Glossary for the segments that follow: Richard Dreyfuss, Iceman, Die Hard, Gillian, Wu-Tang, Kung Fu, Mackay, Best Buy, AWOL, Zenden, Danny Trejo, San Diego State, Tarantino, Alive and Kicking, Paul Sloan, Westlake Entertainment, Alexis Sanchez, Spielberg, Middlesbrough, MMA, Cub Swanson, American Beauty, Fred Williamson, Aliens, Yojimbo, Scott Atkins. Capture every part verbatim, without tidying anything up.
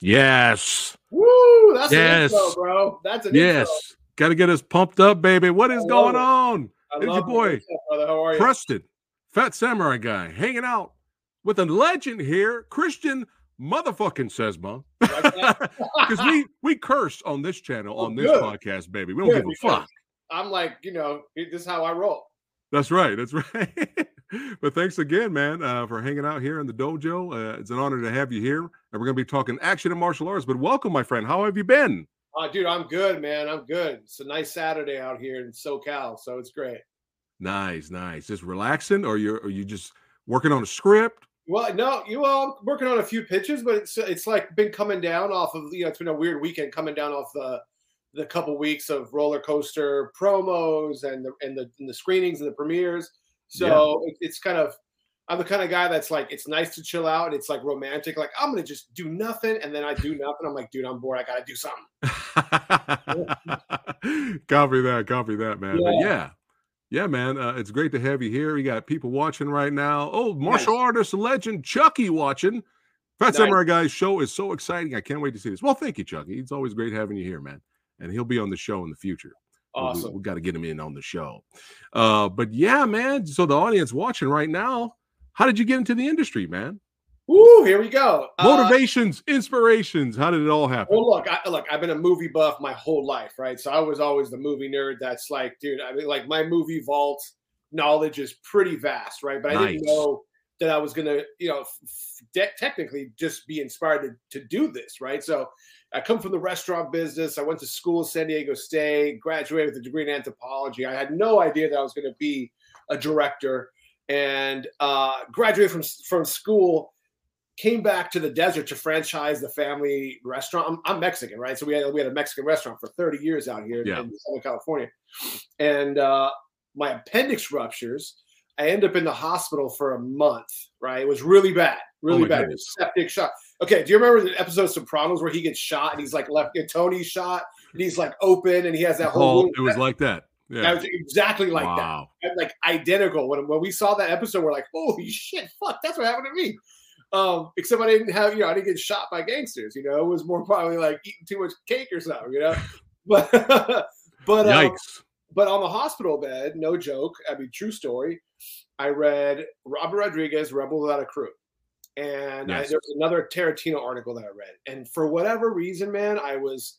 Yes. Woo! That's yes. an intro, bro. That's an yes. intro. Yes. Got to get us pumped up, baby. What is going it. on? It's your boy, it, brother. How are you? Preston, Fat Samurai Guy, hanging out with a legend here, Christian motherfucking Sesma. Because we, we curse on this channel, well, on this good. podcast, baby. We don't good, give a fuck. I'm like, you know, this is how I roll. That's right. That's right. But thanks again, man, uh, for hanging out here in the dojo. Uh, it's an honor to have you here. And we're going to be talking action and martial arts. But welcome, my friend. How have you been? Oh, dude, I'm good, man. I'm good. It's a nice Saturday out here in SoCal, so it's great. Nice, nice. Just relaxing, or you're, are you just working on a script? Well, no, you all I'm working on a few pitches, but it's it's like been coming down off of, you know, it's been a weird weekend coming down off the the couple weeks of roller coaster promos and the and the, and the screenings and the premieres. So yeah. it, it's kind of, I'm the kind of guy that's like, it's nice to chill out. It's like romantic. Like, I'm going to just do nothing. And then I do nothing. I'm like, dude, I'm bored. I got to do something. Copy that. Copy that, man. Yeah. But yeah. Yeah, man. Uh, it's great to have you here. You got people watching right now. Oh, martial nice. artist legend Chucky watching. Fat Samurai nice. Guy's show is so exciting. I can't wait to see this. Well, thank you, Chucky. It's always great having you here, man. And he'll be on the show in the future. Awesome. We've got to get him in on the show. Uh, but yeah, man. So the audience watching right now, how did you get into the industry, man? Ooh, here we go. Motivations, uh, inspirations. How did it all happen? Well, look, I, look, I've been a movie buff my whole life, right? So I was always the movie nerd that's like, dude, I mean, like my movie vault knowledge is pretty vast, right? But I nice. didn't know that I was going to, you know, de- technically just be inspired to, to do this, right? So I come from the restaurant business. I went to school, San Diego State, graduated with a degree in anthropology. I had no idea that I was going to be a director. And uh, graduated from from school, came back to the desert to franchise the family restaurant. I'm, I'm Mexican, right? So we had we had a Mexican restaurant for thirty years out here yeah. in Southern California. And uh, my appendix ruptures. I end up in the hospital for a month, right? It was really bad, really oh bad. It was septic shock. Okay, do you remember the episode of Sopranos where he gets shot and he's like left, and Tony's shot and he's like open and he has that whole. Oh, wound. It was like that. Yeah. That was exactly like wow. that, like identical. When when we saw that episode, we're like, "Holy shit, fuck! That's what happened to me." Um, except I didn't have, you know, I didn't get shot by gangsters. You know, it was more probably like eating too much cake or something. You know, but but um, but on the hospital bed, no joke. I mean, true story. I read Robert Rodriguez, Rebel Without a Crew, and nice. I, there was another Tarantino article that I read, and for whatever reason, man, I was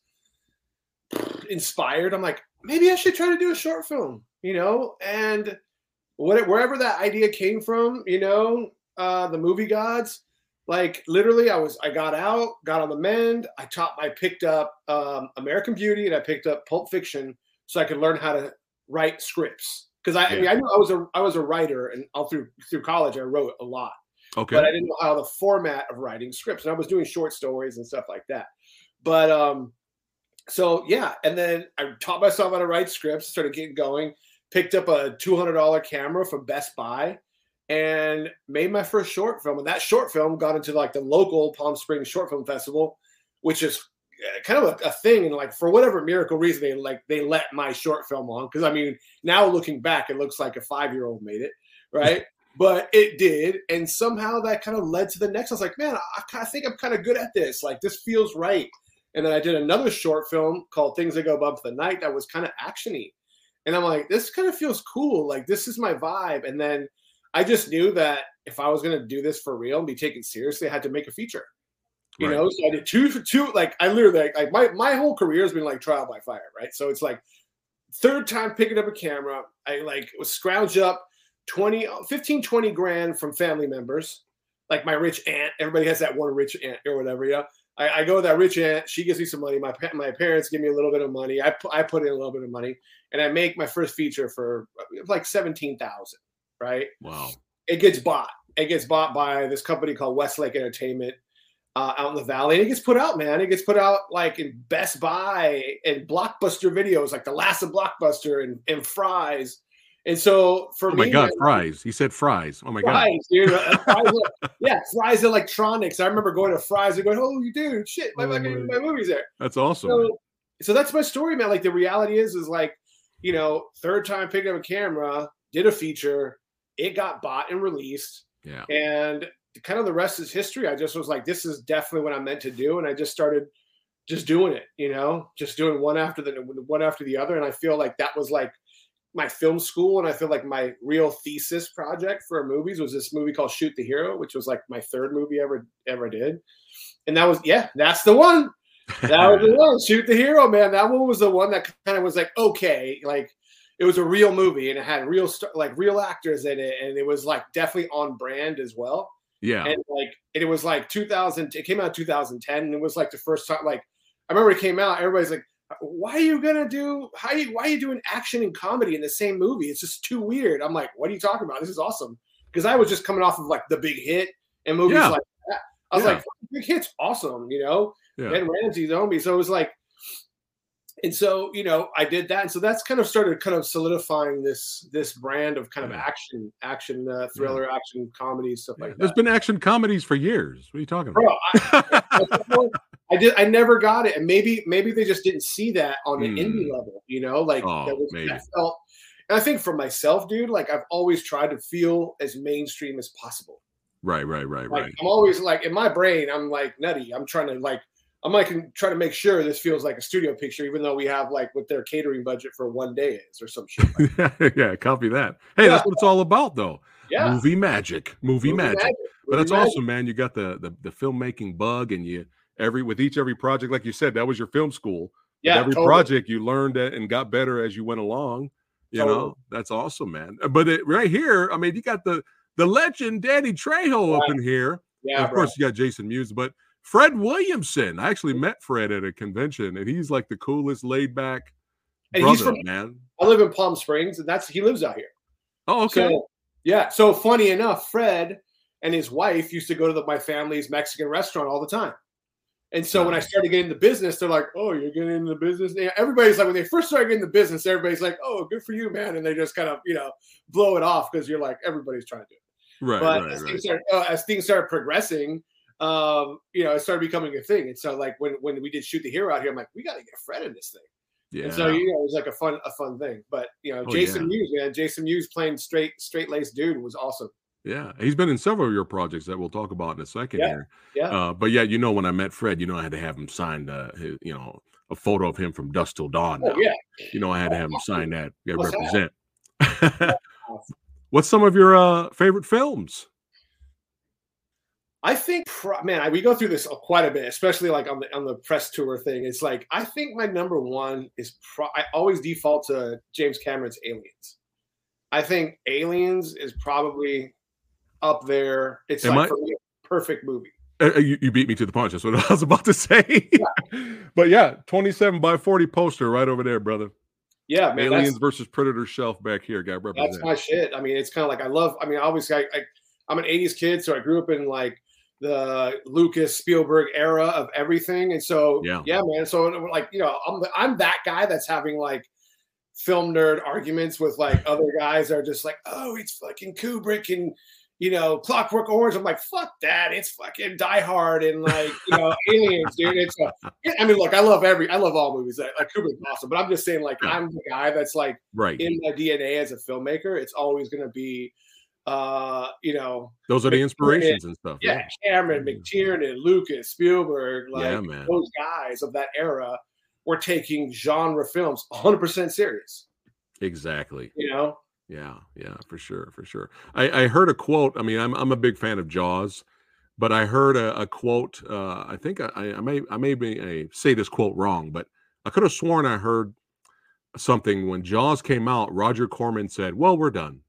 inspired. I'm like, maybe I should try to do a short film, you know, and what, wherever that idea came from, you know, uh, the movie gods, like literally I was, I got out, got on the mend. I taught, I picked up um, American Beauty and I picked up Pulp Fiction so I could learn how to write scripts. Cause I, yeah. I mean, I knew I was a, I was a writer and all through, through college, I wrote a lot, okay. but I didn't know how the format of writing scripts, and I was doing short stories and stuff like that. But, um, So, yeah, and then I taught myself how to write scripts, started getting going, picked up a two hundred dollar camera from Best Buy, and made my first short film. And that short film got into, like, the local Palm Springs Short Film Festival, which is kind of a, a thing. And, like, for whatever miracle reason, they, like, they let my short film on. Because, I mean, now looking back, it looks like a five-year-old made it, right? But it did. And somehow that kind of led to the next. I was like, man, I, I think I'm kind of good at this. Like, this feels right. And then I did another short film called Things That Go Bump in the Night that was kind of action-y. And I'm like, this kind of feels cool. Like, this is my vibe. And then I just knew that if I was going to do this for real and be taken seriously, I had to make a feature. You right. know, so I did two for two. Like, I literally, like, my, my whole career has been, like, trial by fire, right? So it's, like, third time picking up a camera. I, like, was scrounged up twenty, fifteen, twenty grand from family members. Like, my rich aunt. Everybody has that one rich aunt or whatever, you know? I, I go with that rich aunt. She gives me some money. My my parents give me a little bit of money. I, I put in a little bit of money, and I make my first feature for like seventeen thousand dollars, right? Wow. It gets bought. It gets bought by this company called Westlake Entertainment uh, out in the Valley, and it gets put out, man. It gets put out like in Best Buy and Blockbuster Videos, like the last of Blockbuster and, and Fry's. And so for me, oh my me, god, Fry's! He said Fry's. Oh my Fry's, god, dude. Fry's, yeah, Fry's Electronics. I remember going to Fry's and going, "Oh, you dude, shit, my, oh, my, my movie's there." That's awesome. So, so that's my story, man. Like the reality is, is like, you know, third time picking up a camera, did a feature, it got bought and released. Yeah. And kind of the rest is history. I just was like, this is definitely what I'm meant to do. And I just started just doing it, you know, just doing one after the one after the other. And I feel like that was like my film school. And I feel like my real thesis project for movies was this movie called Shoot the Hero, which was like my third movie ever, ever did. And that was, yeah, that's the one. That was the one, Shoot the Hero, man. That one was the one that kind of was like, okay, like it was a real movie and it had real, like real actors in it. And it was like definitely on brand as well. Yeah. And like, it was like two thousand, it came out in two thousand ten and it was like the first time, like, I remember it came out, everybody's like, why are you going to do, how you, why are you doing action and comedy in the same movie? It's just too weird. I'm like, what are you talking about? This is awesome. Because I was just coming off of like The Big Hit and movies yeah. like that. I was yeah. like, Big Hit's awesome, you know? Yeah. And Ramsey's own me. So it was like, and so, you know, I did that. And so that's kind of started kind of solidifying this this brand of kind of action, action uh, thriller, yeah. action comedies, stuff yeah. like that. There's been action comedies for years. What are you talking about? Bro, I, I did. I never got it. And maybe maybe they just didn't see that on an mm. indie level, you know, like oh, that was, maybe. I felt, and I think for myself, dude, like I've always tried to feel as mainstream as possible. Right, right, right, like, right. I'm always like in my brain, I'm like nutty. I'm trying to like, I'm like trying to make sure this feels like a studio picture, even though we have like what their catering budget for one day is or some shit. Like that. Yeah, copy that. Hey, yeah, that's what it's all about, though. Yeah, movie magic, movie, movie magic. magic. But movie that's magic. Awesome, man. You got the, the the filmmaking bug, and you every with each every project, like you said, that was your film school. Yeah, with every totally. project you learned and got better as you went along. You totally. know, that's awesome, man. But it, right here, I mean, you got the the legend Danny Trejo right. up in here. Yeah, and of bro. course you got Jason Mewes, but Fred Williamson. I actually met Fred at a convention, and he's like the coolest, laid-back brother, he's from, man. I live in Palm Springs, and that's he lives out here. Oh, okay. So, yeah. So funny enough, Fred and his wife used to go to the, my family's Mexican restaurant all the time. And so when I started getting into business, they're like, "Oh, you're getting into the business." Everybody's like, when they first started getting into business, everybody's like, "Oh, good for you, man," and they just kind of, you know, blow it off because you're like, everybody's trying to do it. Right. But right, as, right. Things started, uh, as things started progressing. Um, you know, it started becoming a thing. And so like when, when we did Shoot the Hero out here, I'm like, we got to get Fred in this thing. Yeah. And so, you know, it was like a fun, a fun thing, but you know, oh, Jason yeah. Mewes, man, Jason Mewes playing straight, straight laced dude was awesome. Yeah. He's been in several of your projects that we'll talk about in a second yeah. here. Yeah. Uh, but yeah, you know, when I met Fred, you know, I had to have him sign, uh, his, you know, a photo of him from Dust Till Dawn. Oh, yeah. You know, I had to have him sign that. You got to represent. That? What's some of your, uh, favorite films? I think, man, we go through this quite a bit, especially like on the on the press tour thing. It's like, I think my number one is, pro I always default to James Cameron's Aliens. I think Aliens is probably up there. It's Am like I, for me, a perfect movie. Uh, you, you beat me to the punch. That's what I was about to say. Yeah. But yeah, twenty-seven by forty poster right over there, brother. Yeah, man. Aliens versus Predator shelf back here. Got represented. That's my shit. I mean, it's kind of like, I love, I mean, obviously I, I, I'm an eighties kid, so I grew up in like, the Lucas Spielberg era of everything. And so, yeah, yeah man. So like, you know, I'm, I'm that guy that's having like film nerd arguments with like other guys that are just like, oh, it's fucking Kubrick and, you know, Clockwork Orange. I'm like, fuck that. It's fucking Die Hard and like, you know, Aliens, dude. It's a, I mean, look, I love every, I love all movies. Like Kubrick's awesome, but I'm just saying like, I'm the guy that's like right. in my D N A as a filmmaker. It's always going to be, uh you know, those are the inspirations and stuff. Yeah, Cameron, McTiernan, Lucas, Spielberg, like yeah, man. Those guys of that era were taking genre films one hundred percent serious. Exactly. You know. Yeah, yeah, for sure, for sure. I I heard a quote. I mean, I'm I'm a big fan of Jaws, but I heard a, a quote. Uh, I think I I may I may be I say this quote wrong, but I could have sworn I heard something when Jaws came out. Roger Corman said, "Well, we're done."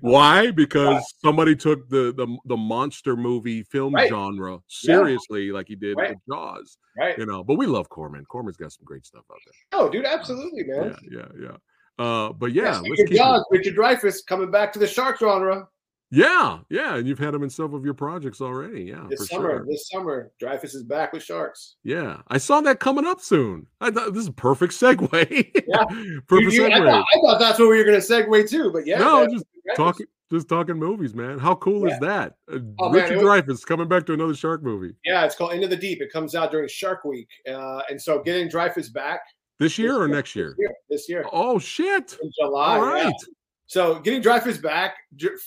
Why? Because somebody took the the, the monster movie film right. genre seriously, yeah. like he did right. with Jaws. Right. You know, but we love Corman. Corman's got some great stuff out there. Oh, dude, absolutely, man. Yeah, yeah, yeah. Uh, but yeah, yeah let's Richard keep Jaws, Richard Dreyfuss coming back to the shark genre. Yeah, yeah, and you've had him in several of your projects already. Yeah, this for summer, sure. this summer, Dreyfuss is back with sharks. Yeah, I saw that coming up soon. I thought this is a perfect segue. Yeah, perfect you, you, segue. I thought, I thought that's what we were going to segue to, but yeah, no, man, just talking, just talking movies, man. How cool yeah. is that? Oh, Richard Dreyfuss coming back to another shark movie. Yeah, it's called Into the Deep. It comes out during Shark Week, uh, and so getting Dreyfuss back this year this or year, next year? This year? This year. Oh shit! In July. All right. Yeah. So getting Dreyfuss back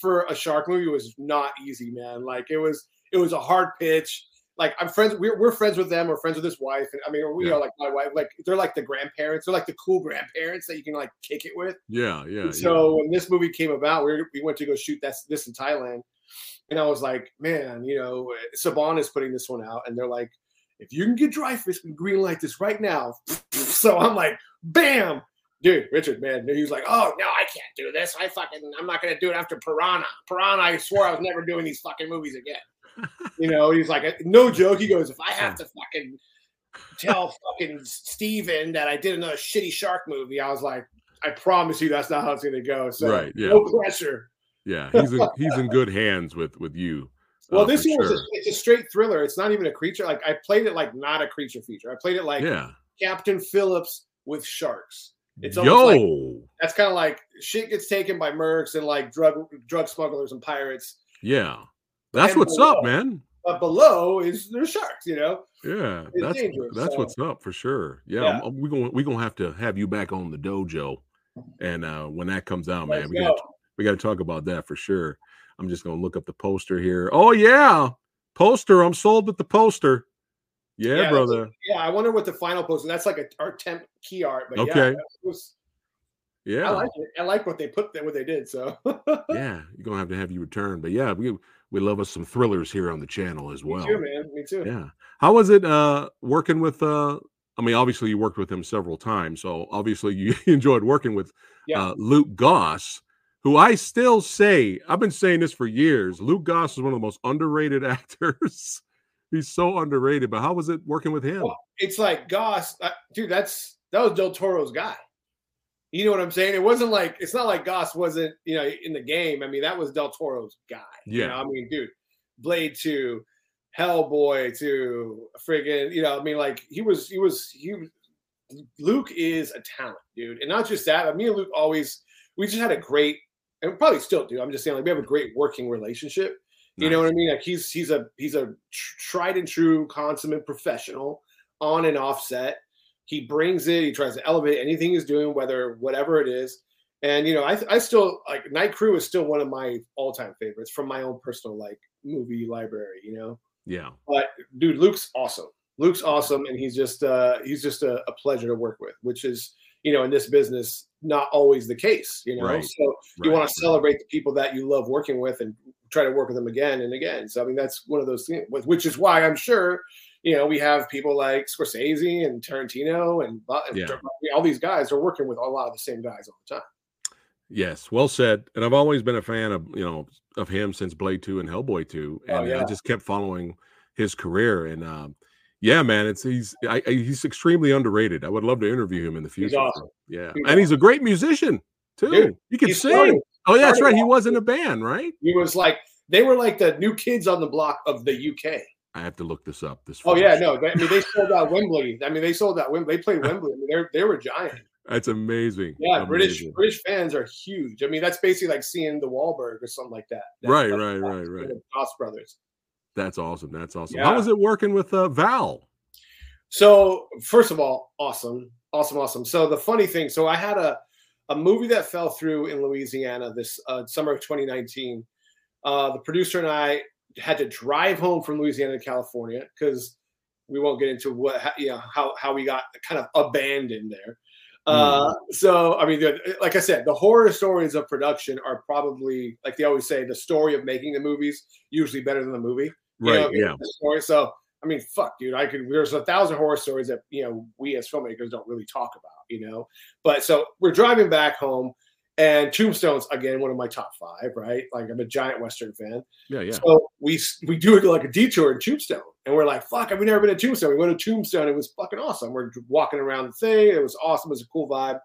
for a shark movie was not easy, man. Like it was, it was a hard pitch. Like I'm friends, we're we're friends with them, we're friends with his wife. And I mean, we yeah. are like my wife. Like they're like the grandparents, they're like the cool grandparents that you can like kick it with. Yeah, yeah. And so yeah. when this movie came about, we were, we went to go shoot that this in Thailand, and I was like, man, you know, Saban is putting this one out, and they're like, if you can get Dreyfuss and greenlight this right now. So I'm like, bam. Dude, Richard, man, he was like, oh, no, I can't do this. I fucking, I'm not going to do it after Piranha. Piranha, I swore I was never doing these fucking movies again. You know, he's like, no joke. He goes, if I have to fucking tell fucking Steven that I did another shitty shark movie, I was like, I promise you that's not how it's going to go. So right, yeah. no pressure. Yeah, he's in, he's in good hands with, with you. Well, uh, this year, sure. it's a straight thriller. It's not even a creature. Like I played it like not a creature feature. I played it like yeah. Captain Phillips with sharks. It's Yo. Like, that's kind of like shit gets taken by mercs and like drug drug smugglers and pirates. Yeah, that's and what's below, up, man. But below is there's sharks, you know. Yeah, it's that's dangerous, that's so. What's up for sure. Yeah, yeah. we're gonna we're gonna have to have you back on the dojo, and uh when that comes out, Let's man, we go. got we got to talk about that for sure. I'm just gonna look up the poster here. Oh yeah, poster. I'm sold with the poster. Yeah, yeah, brother. Yeah, I wonder what the final poster. That's like a art temp key art, but okay. yeah, it was, yeah, I like it. I like what they put there, what they did. So yeah, you're gonna have to have you return, but yeah, we we love us some thrillers here on the channel as well. Me too, man. Me too. Yeah. How was it uh, working with? Uh, I mean, obviously you worked with him several times, so obviously you enjoyed working with yeah. uh, Luke Goss, who I still say I've been saying this for years. Luke Goss is one of the most underrated actors. He's so underrated, but how was it working with him? Well, it's like Goss, uh, dude. That's that was Del Toro's guy. You know what I'm saying? It wasn't like it's not like Goss wasn't you know in the game. I mean, that was Del Toro's guy. Yeah. You know? I mean, dude, Blade to Hellboy to friggin' you know. I mean, like he was he was he. Luke is a talent, dude, and not just that. But me and Luke always we just had a great, and we probably still do. I'm just saying, like we have a great working relationship. You nice. know what I mean? Like he's he's a he's a tried and true consummate professional on and off set. He brings it. He tries to elevate anything he's doing, whether whatever it is. And you know, I I still like Night Crew is still one of my all time favorites from my own personal like movie library. You know? Yeah. But dude, Luke's awesome. Luke's awesome, and he's just uh, he's just a, a pleasure to work with, which is you know in this business not always the case. You know, right. so right. you want to celebrate right. the people that you love working with and try to work with them again and again. So I mean, that's one of those things, which is why I'm sure, you know, we have people like Scorsese and Tarantino and, and yeah. all these guys are working with a lot of the same guys all the time. Yes, well said. And I've always been a fan of, you know, of him since Blade two and Hellboy two. And oh, yeah. I just kept following his career. And um, yeah, man, it's he's I, I, he's extremely underrated. I would love to interview him in the future. He's awesome. Yeah, he's and awesome. He's a great musician too. Dude, he can sing. Started. Oh, yeah, that's right. He was in a band, right? He was like, they were like the new kids on the block of the U K. I have to look this up. This. Oh, yeah, no. I mean, they sold out Wembley. I mean, they sold out Wembley. They played Wembley. I mean, they're, they were giant. That's amazing. Yeah, amazing. British British fans are huge. I mean, that's basically like seeing the Wahlberg or something like that. That's right, right, right, right. The Goss Brothers. That's awesome. That's awesome. Yeah. How was it working with uh, Val? So, first of all, awesome. Awesome, awesome. So, the funny thing, so I had a, a movie that fell through in Louisiana this uh, summer of twenty nineteen. Uh, the producer and I had to drive home from Louisiana to California because we won't get into what how, you know how how we got kind of abandoned there. Uh, mm. So I mean, like I said, the horror stories of production are probably like they always say, the story of making the movies usually better than the movie. You right? Know, yeah. The story. So I mean, fuck, dude. I could. There's a thousand horror stories that you know we as filmmakers don't really talk about. You know, but so we're driving back home, and Tombstone's again one of my top five, right? Like I'm a giant Western fan. Yeah, yeah. So we we do like a detour in Tombstone, and we're like, "Fuck, I've never been to Tombstone." We went to Tombstone; it was fucking awesome. We're walking around the thing; it was awesome. It was a cool vibe.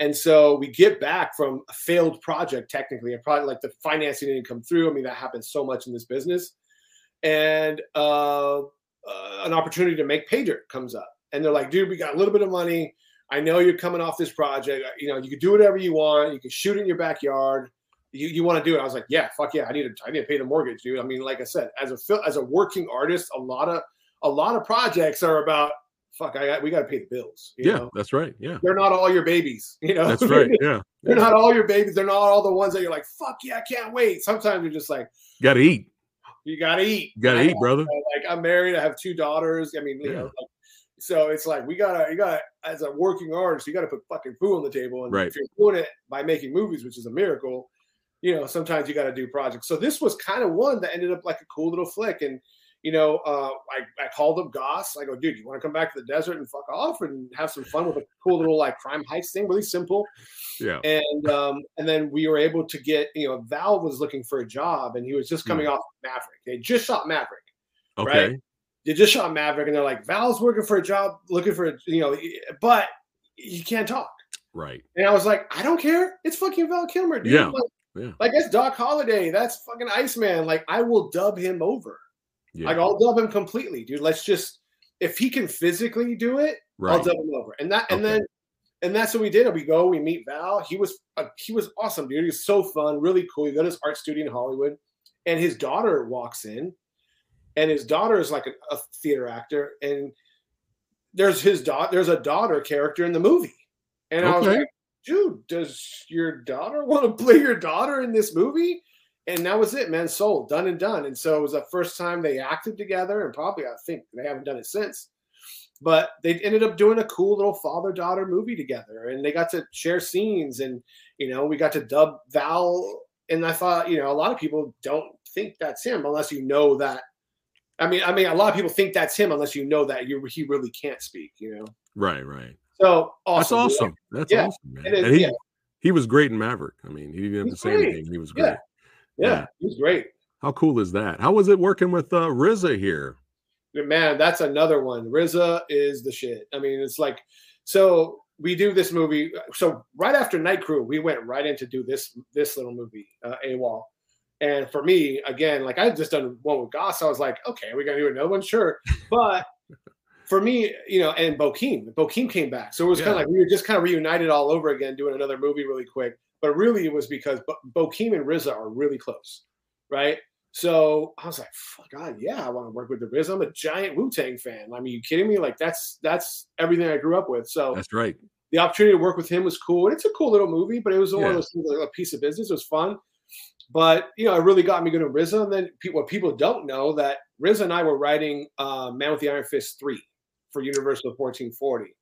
And so we get back from a failed project, technically, and probably like the financing didn't come through. I mean, that happens so much in this business. And uh, uh, an opportunity to make Pager comes up, and they're like, "Dude, we got a little bit of money. I know you're coming off this project. You know, you can do whatever you want. You can shoot it in your backyard. You you want to do it." I was like, yeah, fuck yeah. I need to I need to pay the mortgage, dude. I mean, like I said, as a as a working artist, a lot of a lot of projects are about fuck, I got, we got to pay the bills. You yeah, know? That's right. Yeah. They're not all your babies, you know? That's right. Yeah. They're yeah. not all your babies. They're not all the ones that you're like, fuck yeah, I can't wait. Sometimes you're just like, you got to eat. You got to eat. You got to eat, brother. Like, I'm married. I have two daughters. I mean, you yeah. know, like, so it's like, we got to, you got to, as a working artist, you got to put fucking food on the table. And right. if you're doing it by making movies, which is a miracle, you know, sometimes you got to do projects. So this was kind of one that ended up like a cool little flick. And, you know, uh, I, I called up Goss. I go, dude, you want to come back to the desert and fuck off and have some fun with a cool little like crime heist thing, really simple. Yeah. And um, and then we were able to get, you know, Val was looking for a job and he was just coming mm. off Maverick. They just shot Maverick. Okay. Right? They just shot Maverick and they're like, Val's working for a job, looking for, a, you know, but he can't talk. Right. And I was like, I don't care. It's fucking Val Kilmer, dude. Yeah. Like, yeah. like that's Doc Holliday. That's fucking Iceman. Like, I will dub him over. Yeah. Like, I'll dub him completely, dude. Let's just, if he can physically do it, right. I'll dub him over. And that, and okay. then, and that's what we did. We go, we meet Val. He was, uh, he was awesome, dude. He was so fun, really cool. You go to his art studio in Hollywood, and his daughter walks in, and his daughter is like a, a theater actor, and there's his daughter. There's a daughter character in the movie, and okay. I was like, dude, does your daughter want to play your daughter in this movie? And that was it, man. Sold, done and done. And so it was the first time they acted together, and probably I think they haven't done it since. But they ended up doing a cool little father-daughter movie together, and they got to share scenes. And you know, we got to dub Val. And I thought, you know, a lot of people don't think that's him unless you know that. I mean, I mean, a lot of people think that's him unless you know that you, he really can't speak. You know, right, right. So awesome. That's awesome. Yeah. That's yeah. awesome, man. Is, and he yeah. he was great in Maverick. I mean, he didn't have He's to say great. anything. He was great. Yeah. Yeah, he was great. How cool is that? How was it working with uh, R Z A here? Man, that's another one. R Z A is the shit. I mean, it's like, so we do this movie. So right after Night Crew, we went right in to do this this little movie, uh, AWOL. And for me, again, like I had just done one with Goss. I was like, okay, we're going to do another one? Sure. But for me, you know, and Bokeem. Bokeem came back. So it was yeah. kind of like we were just kind of reunited all over again, doing another movie really quick. But really, it was because Bo- Bokeem and R Z A are really close, right? So I was like, fuck, God, yeah, I want to work with the R Z A. I'm a giant Wu-Tang fan. I mean, you kidding me? Like, that's that's everything I grew up with. So that's right. The opportunity to work with him was cool. And it's a cool little movie, but it was yeah. one of those things, like a piece of business. It was fun. But, you know, it really got me good at R Z A. And then people, what people don't know that R Z A and I were writing uh, Man with the Iron Fist three for Universal fourteen forty.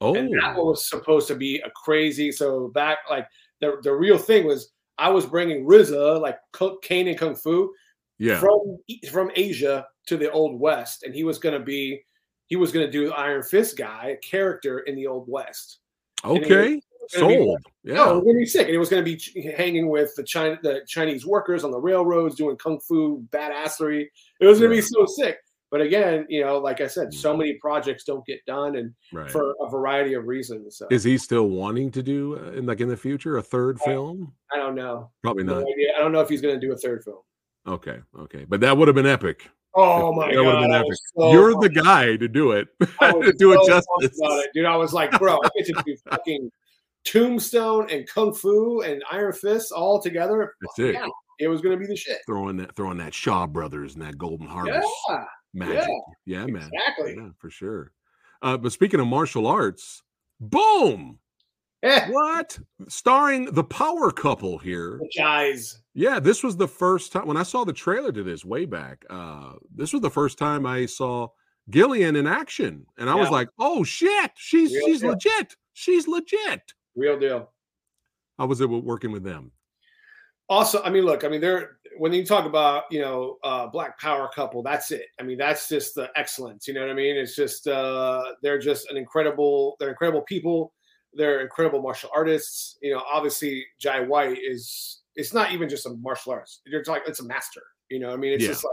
Oh. And that one was supposed to be a crazy, so back, like, The, the real thing was I was bringing R Z A, like Kane and Kung Fu, yeah. from from Asia to the Old West, and he was going to be he was going to do Iron Fist guy character in the Old West. Okay, sold. Be, yeah, no, really sick, and it was going to be ch- hanging with the China the Chinese workers on the railroads doing Kung Fu badassery. It was going to yeah. be so sick. But again, you know, like I said, so many projects don't get done, and right. for a variety of reasons. So. Is he still wanting to do, uh, in, like in the future, a third I, film? I don't know. Probably not. I don't know if he's going to do a third film. Okay, okay, but that would have been epic. Oh my that god, would have been epic. So You're funny. the guy to do it. to do so it justice, about it, dude. I was like, bro, I get to do fucking Tombstone and Kung Fu and Iron Fist all together. That's it. Yeah, it was going to be the shit. Throwing that, throwing that Shaw Brothers and that Golden Harvest. Yeah. Magic. Yeah, yeah, man. Exactly. Yeah, for sure. Uh, but speaking of martial arts, boom! Eh. What? Starring the power couple here. The guys. Yeah, this was the first time when I saw the trailer to this way back. Uh, this was the first time I saw Gillian in action. And I yeah. was like, oh shit, she's Real she's deal. legit. She's legit. Real deal. How was it working with them? Also, I mean, look, I mean, they're when you talk about, you know, uh, black power couple, that's it. I mean, that's just the excellence. You know what I mean? It's just uh, they're just an incredible. They're incredible people. They're incredible martial artists. You know, obviously, Jai White is. It's not even just a martial artist. You're talking. It's a master. You know, I mean, it's yeah. just like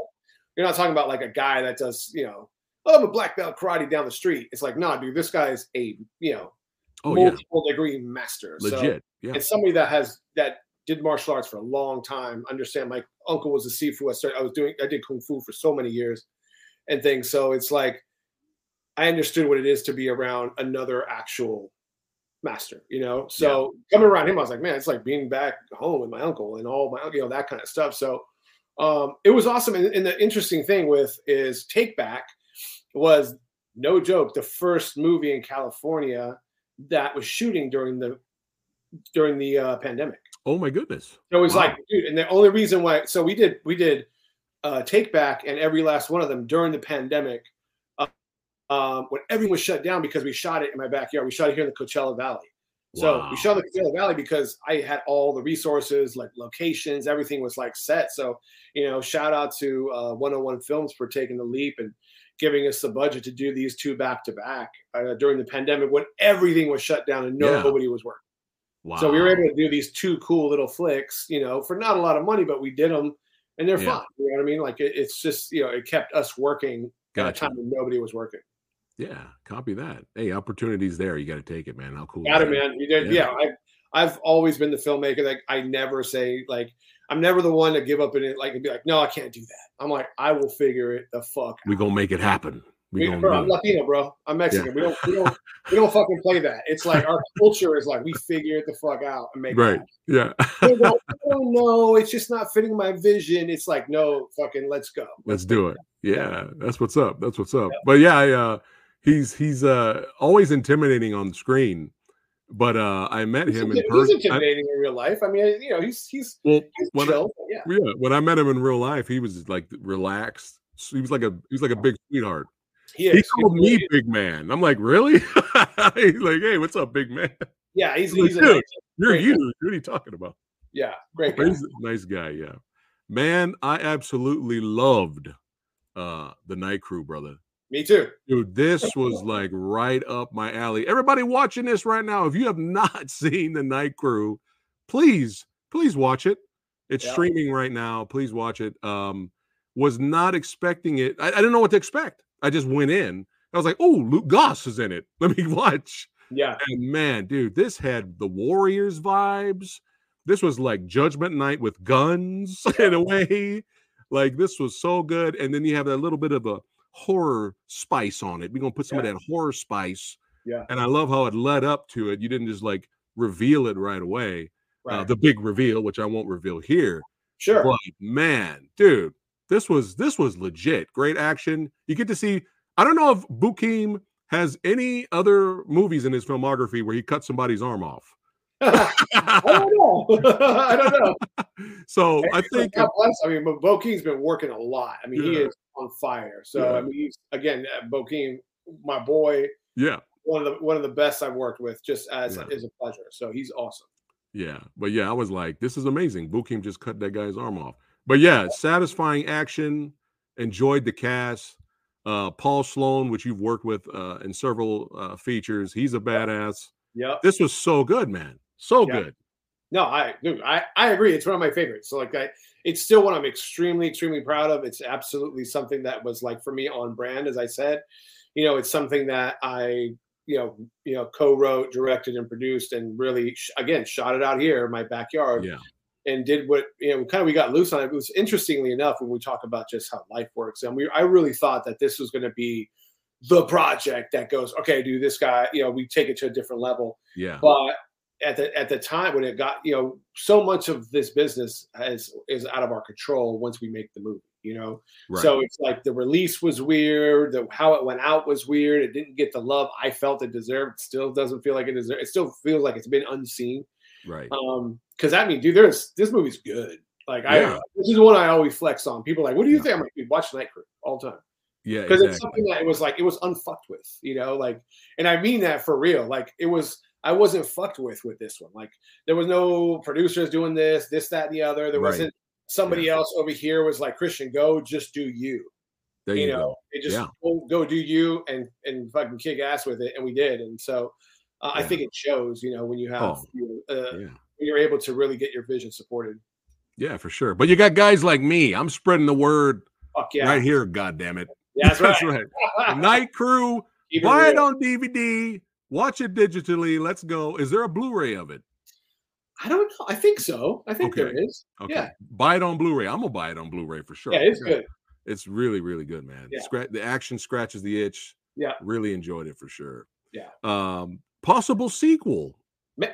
you're not talking about like a guy that does. You know, oh, I'm a black belt karate down the street. It's like, nah, dude, this guy is a you know, oh, multiple yeah. degree master. Legit. So, yeah. It's somebody that has that. Did martial arts for a long time. Understand, my uncle was a Sifu. I started. I was doing. I did kung fu for so many years, and things. So it's like I understood what it is to be around another actual master. You know. So yeah. coming around him, I was like, man, it's like being back home with my uncle and all my, you know, that kind of stuff. So um, it was awesome. And, and the interesting thing with is Take Back was no joke, the first movie in California that was shooting during the during the uh, pandemic. Oh my goodness! So it was wow. like, dude, and the only reason why, so we did we did uh, Take Back and every last one of them during the pandemic, uh, um, when everything was shut down, because we shot it in my backyard. We shot it here in the Coachella Valley. So wow. we shot the Coachella Valley because I had all the resources, like locations, everything was like set. So, you know, shout out to uh, one oh one Films for taking the leap and giving us the budget to do these two back to back uh, during the pandemic when everything was shut down and nobody yeah. was working. Wow. So we were able to do these two cool little flicks, you know, for not a lot of money, but we did them and they're yeah. fun. You know what I mean? Like it, it's just, you know, it kept us working gotcha. At a time when nobody was working. Yeah, copy that. Hey, opportunities there. You got to take it, man. How cool. Got it, man. You did, yeah. yeah I've, I've always been the filmmaker. Like I never say, like, I'm never the one to give up in it. Like, and be like, no, I can't do that. I'm like, I will figure it the fuck out. We gonna make it happen. We, we gonna bro, I'm Latino, bro. I'm Mexican. Yeah. We don't, we don't, we don't fucking play that. It's like our culture is like we figure it the fuck out and make right. it happen. Yeah. They go, oh no, it's just not fitting my vision. It's like, no, fucking, let's go. Let's, let's do it. That. Yeah, that's what's up. That's what's up. Yeah. But yeah, I, uh, he's he's uh, always intimidating on screen. But uh, I met he's him in person. He's intimidating I, in real life. I mean, you know, he's he's, well, he's when chill. I, yeah. yeah, when I met him in real life, he was like relaxed. He was like a he was like a big sweetheart. He, he called me is. Big man. I'm like, really? He's like, hey, what's up, big man? Yeah, he's, he's like, a nice, you're you. Guy. What are you talking about? Yeah, great guy. He's a nice guy. Yeah, man, I absolutely loved uh, the Night Crew, brother. Me too. Dude, this was like right up my alley. Everybody watching this right now, if you have not seen The Night Crew, please, please watch it. It's yeah. streaming right now. Please watch it. Um, was not expecting it. I, I didn't know what to expect. I just went in. I was like, oh, Luke Goss is in it. Let me watch. Yeah. And man, dude, this had the Warriors vibes. This was like Judgment Night with guns yeah. in a way. Like, this was so good. And then you have that little bit of a horror spice on it. We're gonna put some yeah. of that horror spice. Yeah. And I love how it led up to it. You didn't just like reveal it right away. Right. Uh, the big reveal, which I won't reveal here. Sure. But man, dude, this was this was legit. Great action. You get to see. I don't know if Bokeem has any other movies in his filmography where he cut somebody's arm off. I don't know. I don't know. So I, I think God bless, I mean, Bokeem's been working a lot. I mean, yeah. he is on fire. So yeah. I mean, he's, again, Bokeem, my boy. Yeah. One of the one of the best I've worked with. Just as yeah. is a pleasure. So he's awesome. Yeah, but yeah, I was like, this is amazing. Bokeem just cut that guy's arm off. But yeah, satisfying action. Enjoyed the cast. Uh, Paul Sloan, which you've worked with uh, in several uh, features, he's a badass. Yeah. This was so good, man. So yeah. good. No, I dude, I, I agree. It's one of my favorites. So like I, it's still one I'm extremely, extremely proud of. It's absolutely something that was like for me on brand, as I said. You know, it's something that I, you know, you know, co-wrote, directed, and produced, and really sh- again shot it out here in my backyard. Yeah. And did what, you know, kind of we got loose on it. It was interestingly enough when we talk about just how life works. And we I really thought that this was going to be the project that goes, okay, dude, this guy, you know, we take it to a different level. Yeah. But at the at the time when it got, you know, so much of this business is is out of our control once we make the movie, you know. Right. So it's like the release was weird, the how it went out was weird. It didn't get the love I felt it deserved. It still doesn't feel like it deserved. It still feels like it's been unseen. Right. Um, because I mean, dude, there's this movie's good. Like yeah. I this is one I always flex on. People are like, what do you yeah. think? I'm like, dude, watch Night Crew all the time. Yeah, because exactly. it's something that it was like it was unfucked with, you know, like, and I mean that for real. Like it was, I wasn't fucked with with this one. Like there was no producers doing this, this, that, and the other. There right. wasn't somebody yeah. else over here was like, Christian, go just do you. There you, you know, go. It just yeah. go, go do you and and fucking kick ass with it, and we did. And so uh, yeah. I think it shows, you know, when you have oh, you know, uh, yeah. when you're able to really get your vision supported. Yeah, for sure. But you got guys like me. I'm spreading the word yeah. right here. God damn it. Yeah, that's right. That's right. Night Crew, even buy real. It on D V D, watch it digitally. Let's go. Is there a Blu-ray of it? I don't know. I think so. I think okay. there is. Okay. Yeah. Buy it on Blu-ray. I'm gonna buy it on Blu-ray for sure. Yeah, it's okay. good. It's really, really good, man. Yeah. Scratch the action scratches the itch. Yeah. Really enjoyed it for sure. Yeah. Um, possible sequel.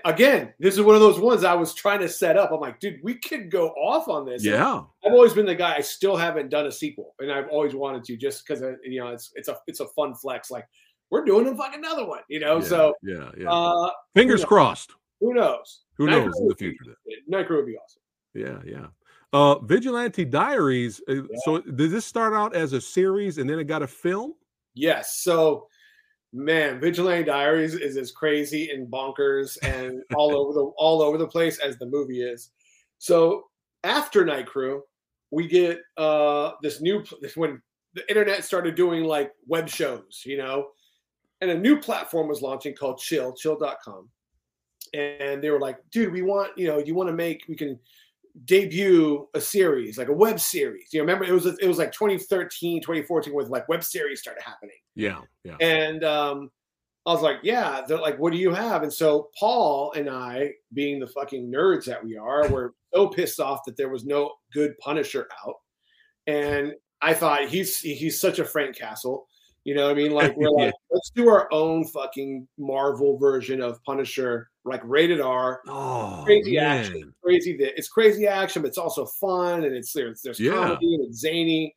Again, this is one of those ones I was trying to set up. I'm like, dude, we could go off on this. Yeah. I've always been the guy. I still haven't done a sequel, and I've always wanted to, just because, you know, it's it's a it's a fun flex. Like, we're doing a fucking another one, you know. Yeah, so yeah, yeah. Uh, Fingers who crossed. Who knows? Who Night knows in the future? Night Crew would be awesome. Yeah, yeah. Uh, Vigilante Diaries. Yeah. So did this start out as a series and then it got a film? Yes. So. Man, Vigilante Diaries is as crazy and bonkers and all over the all over the place as the movie is. So after Night Crew, we get uh, this new this when the internet started doing like web shows, you know, and a new platform was launching called Chill, chill dot com, and they were like, "Dude, we want you know you want to make we can debut a series, like a web series." You know, remember it was it was like twenty thirteen, twenty fourteen when like web series started happening. Yeah, yeah. And um, I was like, yeah, they're like, what do you have? And so Paul and I, being the fucking nerds that we are, were so pissed off that there was no good Punisher out. And I thought he's he's such a Frank Castle, you know what I mean? Like we're like, let's do our own fucking Marvel version of Punisher, like rated R. Oh, crazy man. Action, crazy. It's crazy action, but it's also fun and it's there's there's yeah. comedy and it's zany.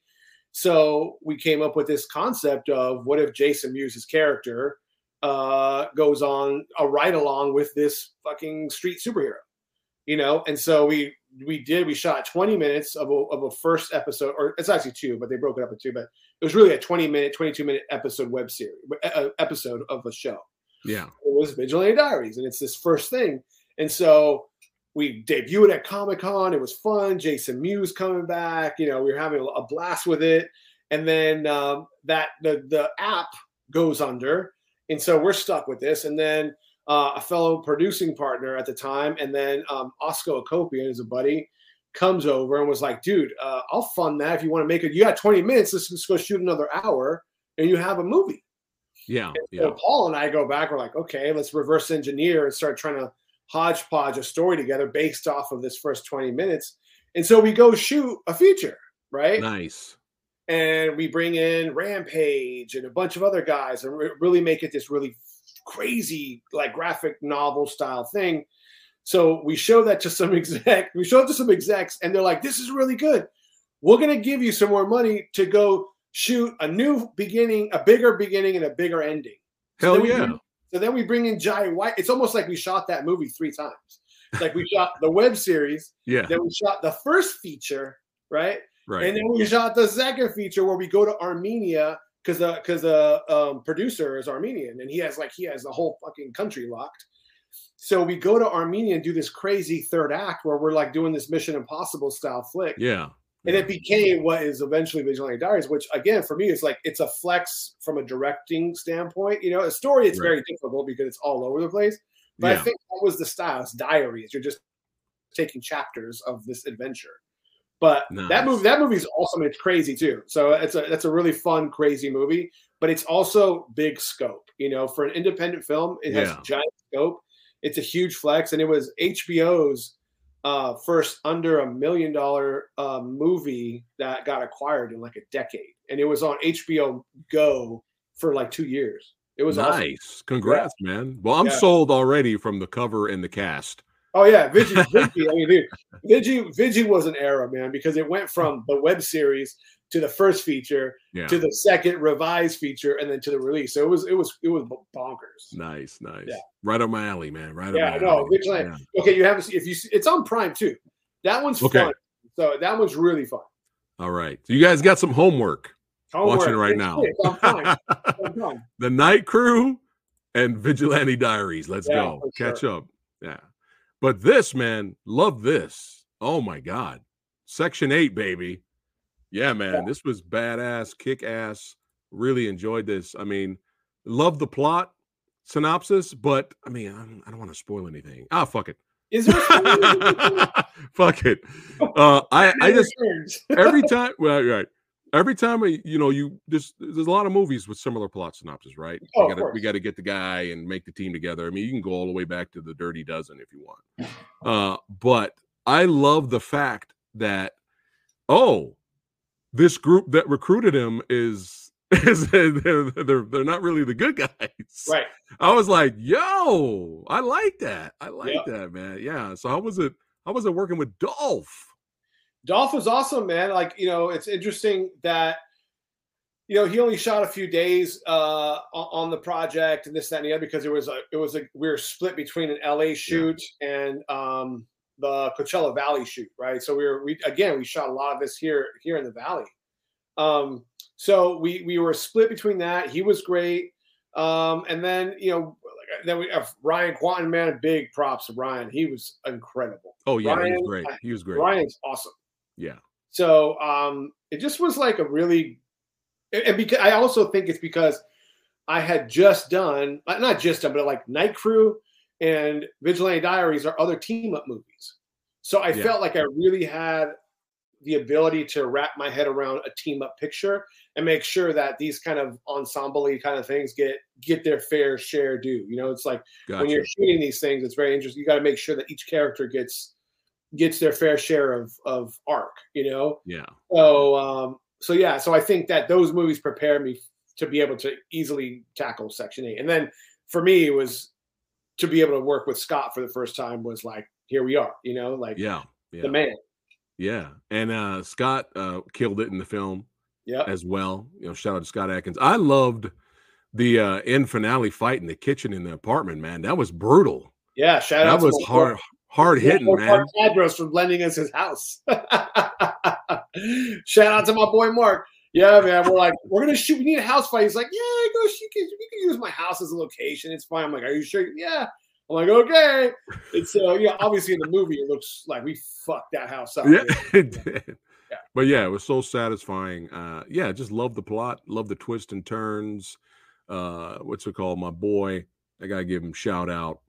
So we came up with this concept of what if Jason Mewes' character uh, goes on a ride along with this fucking street superhero, you know? And so we we did, we shot twenty minutes of a, of a first episode, or it's actually two, but they broke it up in two, but it was really a twenty minute, twenty-two minute episode web series, uh, episode of a show. Yeah. It was Vigilante Diaries, and it's this first thing. And so we debuted at Comic-Con. It was fun. Jason Mewes coming back. You know, we were having a blast with it. And then um, that the, the app goes under. And so we're stuck with this. And then uh, a fellow producing partner at the time, and then um, Oscar Okopian is a buddy, comes over and was like, dude, uh, I'll fund that if you want to make it. You got twenty minutes. Let's just go shoot another hour, and you have a movie. Yeah. And so yeah. Paul and I go back. We're like, okay, let's reverse engineer and start trying to hodgepodge a story together based off of this first twenty minutes. And so we go shoot a feature, right? Nice. And we bring in Rampage and a bunch of other guys and re- really make it this really crazy, like graphic novel style thing. So we show that to some exec, we show it to some execs, and they're like, this is really good. We're going to give you some more money to go shoot a new beginning, a bigger beginning and a bigger ending. Hell so yeah. So then we bring in Jai White. It's almost like we shot that movie three times. It's like we shot the web series. Yeah. Then we shot the first feature, right? Right. And then we shot the second feature where we go to Armenia because the because the um, producer is Armenian and he has like he has the whole fucking country locked. So we go to Armenia and do this crazy third act where we're like doing this Mission Impossible style flick. Yeah. And it became what is eventually Vigilante Diaries, which, again, for me, is like it's a flex from a directing standpoint. You know, a story, it's right. very difficult because it's all over the place. But yeah. I think that was the style. It's diaries. You're just taking chapters of this adventure. But nice. that movie, that movie is awesome. It's crazy, too. So it's a, that's a really fun, crazy movie. But it's also big scope. You know, for an independent film, it has yeah. giant scope. It's a huge flex. And it was H B O's. Uh, first under a million dollar uh, movie that got acquired in like a decade. And it was on H B O Go for like two years. It was nice. Awesome. Congrats, yeah. man. Well, I'm yeah. sold already from the cover and the cast. Oh, yeah. Vigi, Vigi, I mean, dude, Vigi, Vigi was an era, man, because it went from the web series to the first feature yeah. to the second revised feature and then to the release. So it was it was it was bonkers. Nice, nice. Yeah. Right on my alley, man. Right on yeah, my no, alley. Vigilante. Yeah, no. Okay, you haven't if you it's on Prime too. That one's okay. fun. So that one's really fun. All right. So you guys got some homework, homework. watching right now. I'm fine. I'm fine. The Night Crew and Vigilante Diaries. Let's yeah, go. Catch sure. up. Yeah. But this, man, love this. Oh my God. Section eight, baby. Yeah, man, yeah. this was badass, kick-ass. Really enjoyed this. I mean, love the plot synopsis, but I mean, I'm, I don't want to spoil anything. Ah, fuck it. Is there fuck it. Uh, I I just every time. Well, right. Every time I, you know, you just there's, there's a lot of movies with similar plot synopsis, right? Oh, we gotta we gotta get the guy and make the team together. I mean, you can go all the way back to The Dirty Dozen if you want. Uh, but I love the fact that oh. this group that recruited him is they're, they're, they're not really the good guys. Right. I was like, yo, I like that. I like yeah. that, man. Yeah. So how was it? How was it working with Dolph? Dolph was awesome, man. Like, you know, it's interesting that, you know, he only shot a few days uh, on the project and this, that, and the other, because it was a, it was a, we were split between an L A shoot yeah. and um, the Coachella Valley shoot, right? So we were, we again, we shot a lot of this here, here in the Valley. Um, so we we were split between that. He was great, um, and then you know, then we have Ryan Quanten, man. Big props to Ryan. He was incredible. Oh yeah, Ryan, he was great. He was great. Ryan's awesome. Yeah. So um, it just was like a really, and because I also think it's because I had just done not just done, but like Night Crew and Vigilante Diaries are other team up movies. So I yeah. felt like I really had the ability to wrap my head around a team up picture and make sure that these kind of ensemble-y kind of things get, get their fair share due. You know, it's like gotcha. When you're shooting these things, it's very interesting. You got to make sure that each character gets, gets their fair share of, of arc, you know? Yeah. So, um, so yeah, so I think that those movies prepared me to be able to easily tackle Section eight. And then for me, it was to be able to work with Scott for the first time was like, here we are, you know, like yeah, yeah. the man. Yeah, and uh, Scott uh, killed it in the film yep. as well. You know, shout out to Scott Atkins. I loved the uh, end finale fight in the kitchen in the apartment, man. That was brutal. Yeah, shout out to That was hard, hard hitting, man. Mark Andros from lending us his house. Shout out to my boy Mark. Yeah, man, we're like, we're going to shoot. We need a house fight. He's like, yeah, go shoot. You can use my house as a location. It's fine. I'm like, are you sure? Yeah. I'm like, okay. And so, yeah, obviously in the movie, it looks like we fucked that house up. Yeah, it did. Yeah. But, yeah, it was so satisfying. Uh, yeah, just love the plot. Love the twists and turns. Uh, what's it called? My boy. I got to give him a shout out.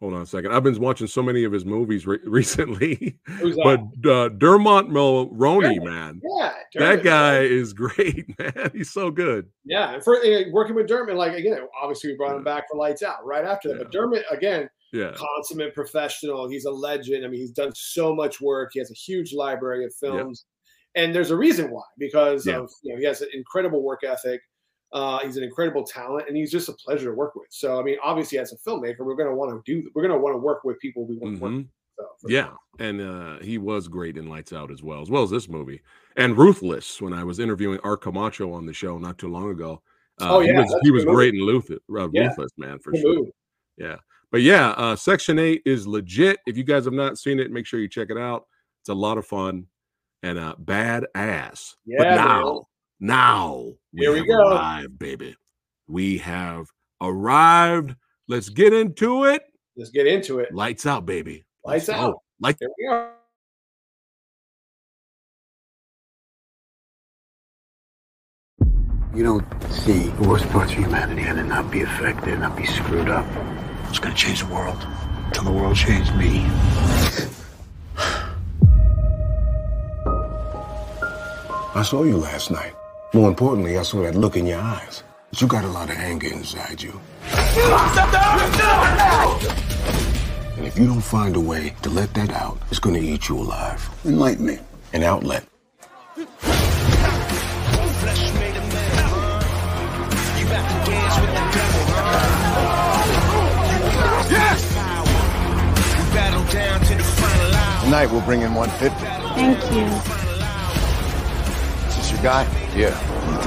Hold on a second. I've been watching so many of his movies re- recently. Who's but uh, Dermot Mulroney, man. Yeah. Dermot, that guy man. Is great, man. He's so good. Yeah. And for uh, working with Dermot, like, again, obviously we brought him back for Lights Out right after that. Yeah. But Dermot, again, yeah. consummate professional. He's a legend. I mean, he's done so much work. He has a huge library of films. Yep. And there's a reason why. Because yep. of, you know, he has an incredible work ethic. Uh, he's an incredible talent, and he's just a pleasure to work with. So, I mean, obviously, as a filmmaker, we're going to want to do, we're going to want to work with people we want to work with. So, yeah, sure. And uh, he was great in Lights Out as well, as well as this movie. And Ruthless, when I was interviewing Art Camacho on the show not too long ago, uh, oh, yeah, he was, he was great in Ruthless, uh, yeah. Ruthless, man, for good sure. Movie. Yeah, but yeah, uh, Section eight is legit. If you guys have not seen it, make sure you check it out. It's a lot of fun and uh, badass. Yeah, but now. Man. Now we here we have go. Arrived, baby. We have arrived. Let's get into it. Let's get into it. Lights out, baby. Lights Let's out. Go. Lights here we are. You don't see the worst parts of humanity and then not be affected, and not be screwed up. It's going to change the world until the world changed me. I saw you last night. More importantly, I saw that look in your eyes. But you got a lot of anger inside you. And if you don't find a way to let that out, it's going to eat you alive. Enlighten me. An outlet. Yes! Tonight we'll bring in one fifty. Thank you. Is this your guy? Yeah, you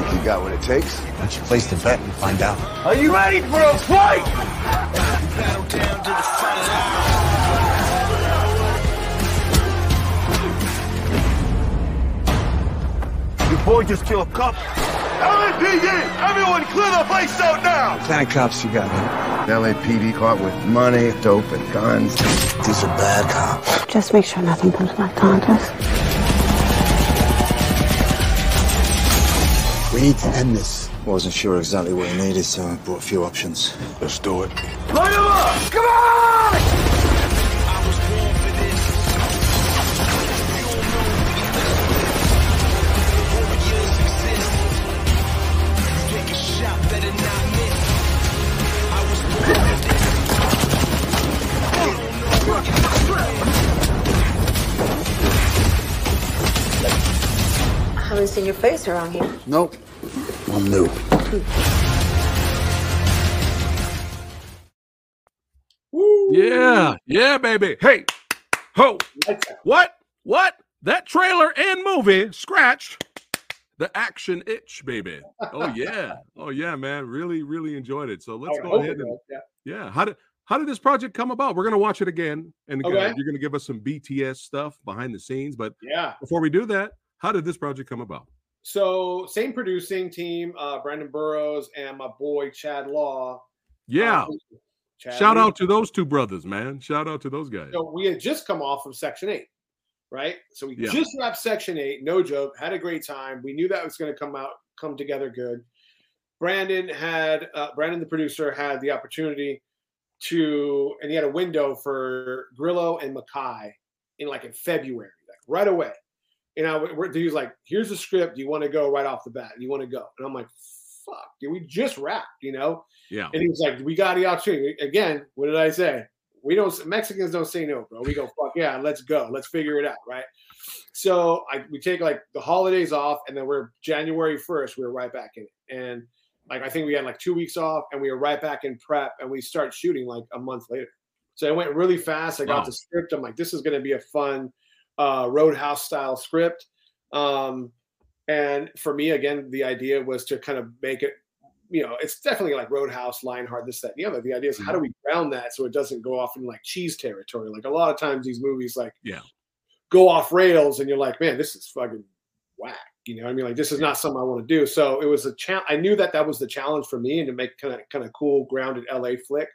think you got what it takes? What's your place to bet and find out? Are you ready for a fight? Your boy just killed a cop. L A P D, everyone clear the place out now! What kind of cops you got, man? L A P D caught with money, dope, and guns. These are bad cops. Just make sure nothing comes back to haunt us. We need to end this. Wasn't sure exactly what he needed, so I brought a few options. Let's do it. Light him up! Come on! I was born for this. You don't know warriors exist. You take a shot, better not miss. I was born for this. You don't know I haven't seen your face around here. Nope. well, no. Woo. Yeah, yeah, baby. Hey, ho! What? What? That trailer and movie scratched the action itch, baby. Oh yeah, oh yeah, man. Really, really enjoyed it. So let's right, go ahead. And, yeah. yeah. How did How did this project come about? We're gonna watch it again, and okay. uh, you're gonna give us some B T S stuff behind the scenes. But yeah, before we do that, how did this project come about? So same producing team, uh, Brendan Burroughs and my boy Chad Law. Yeah. Um, Chad Shout Lee. out to those two brothers, man. Shout out to those guys. So we had just come off of Section eight, right? So we yeah. just wrapped Section eight. No joke. Had a great time. We knew that was going to come out, come together good. Brandon had, uh, Brandon the producer had the opportunity to, and he had a window for Grillo and Mackay in like in February, like right away. And I, he was like, here's the script. Do you want to go right off the bat? Do you want to go? And I'm like, fuck, dude, we just wrapped, you know? Yeah. And he was like, we got the opportunity. Again, what did I say? We don't, Mexicans don't say no, bro. We go, fuck yeah, let's go. Let's figure it out, right? So I, we take like the holidays off, and then we're January first, we were right back in it. And like, I think we had like two weeks off, and we were right back in prep, and we start shooting like a month later. So it went really fast. I got wow. the script. I'm like, this is going to be a fun Uh, Roadhouse style script. Um, and for me, again, the idea was to kind of make it, you know, it's definitely like Roadhouse, Lionheart, this, that, and the other. The idea is, mm-hmm. how do we ground that so it doesn't go off in like cheese territory? Like a lot of times these movies like yeah. go off rails, and you're like, man, this is fucking whack. You know, I mean, like this is yeah. not something I want to do. So it was a challenge. I knew that that was the challenge for me, and to make kind of kind of cool, grounded L A flick,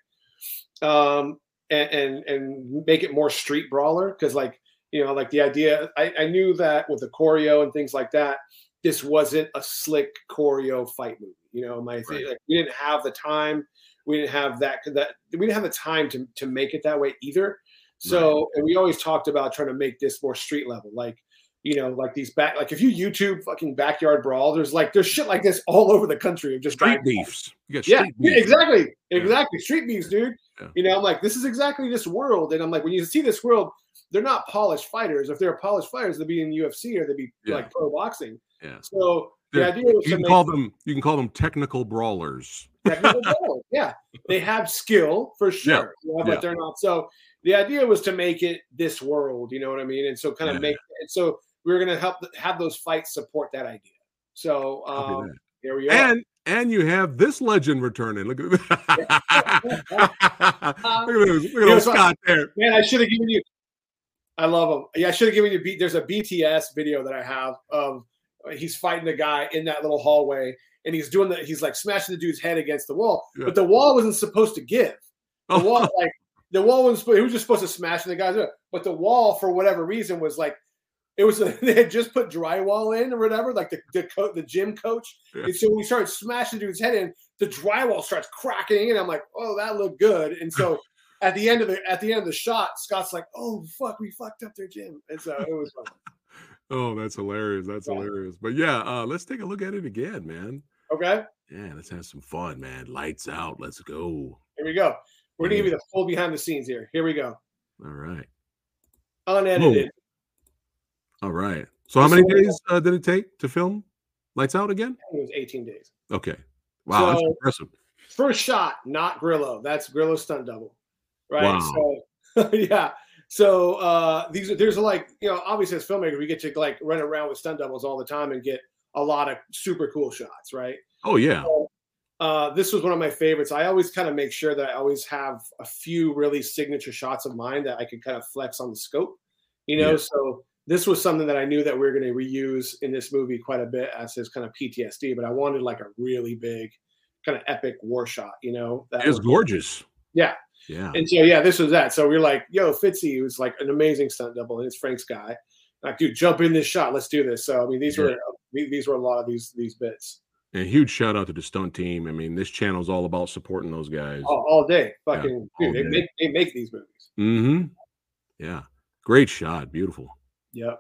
um, and, and and make it more street brawler, because like, you know, like the idea, I, I knew that with the choreo and things like that, this wasn't a slick choreo fight movie. You know, my thing, right. like, we didn't have the time, we didn't have that that we didn't have the time to to make it that way either. So right. and we always talked about trying to make this more street level, like, you know, like these back, like if you YouTube fucking backyard brawl, there's like there's shit like this all over the country of just street beefs. You got street yeah, beefs. exactly, yeah. exactly, street beefs, dude. Yeah. You know, I'm like, this is exactly this world, and I'm like, when you see this world, they're not polished fighters. If they're polished fighters, they'd be in U F C or they'd be yeah. like pro boxing. Yeah. So the they're, idea was you to can make call them you can call them technical brawlers. Technical brawlers. Yeah, they have skill for sure, yeah. you know, but yeah. they're not. So the idea was to make it this world. You know what I mean? And so kind of yeah. make it. So we were gonna help have those fights support that idea. So um, there we are. And and you have this legend returning. Look at this. Look at this. Look at Scott there. Man, I should have given you. I love him. Yeah, I should have given you. B- There's a B T S video that I have of he's fighting the guy in that little hallway, and he's doing the he's like smashing the dude's head against the wall, yeah. but the wall wasn't supposed to give. The wall like the wall was it was just supposed to smash in the guy's head, but the wall for whatever reason was like it was they had just put drywall in or whatever, like the the, co- the gym coach. Yeah. And so when we started smashing the dude's head in, the drywall starts cracking, and I'm like, oh, that looked good, and so. At the end of the at the end of the shot, Scott's like, "Oh fuck, we fucked up their gym," and so it was fun. Oh, that's hilarious! That's yeah. hilarious. But yeah, uh, let's take a look at it again, man. Okay. Yeah, let's have some fun, man. Lights out. Let's go. Here we go. We're yeah. gonna give you the full behind the scenes here. Here we go. All right. Unedited. Whoa. All right. So how many days uh, did it take to film Lights Out again? It was eighteen days. Okay. Wow, so, that's impressive. First shot, not Grillo. That's Grillo's stunt double. Right. Wow. So yeah. So uh these are there's like, you know, obviously as filmmakers, we get to like run around with stunt doubles all the time and get a lot of super cool shots, right? Oh yeah. So, uh this was one of my favorites. I always kind of make sure that I always have a few really signature shots of mine that I can kind of flex on the scope, you know. Yeah. So this was something that I knew that we were going to reuse in this movie quite a bit as his kind of P T S D, but I wanted like a really big kind of epic war shot, you know. That it was gorgeous. Cool. Yeah. Yeah. And so, yeah, this was that. So we we're like, yo, Fitzy was like an amazing stunt double, and it's Frank's guy. Like, dude, jump in this shot. Let's do this. So, I mean, these yeah. were these were a lot of these these bits. And huge shout out to the stunt team. I mean, this channel's all about supporting those guys. All, all day. Fucking, yeah, all dude, day. They, make, they make these movies. Mm-hmm. Yeah. Great shot. Beautiful. Yeah.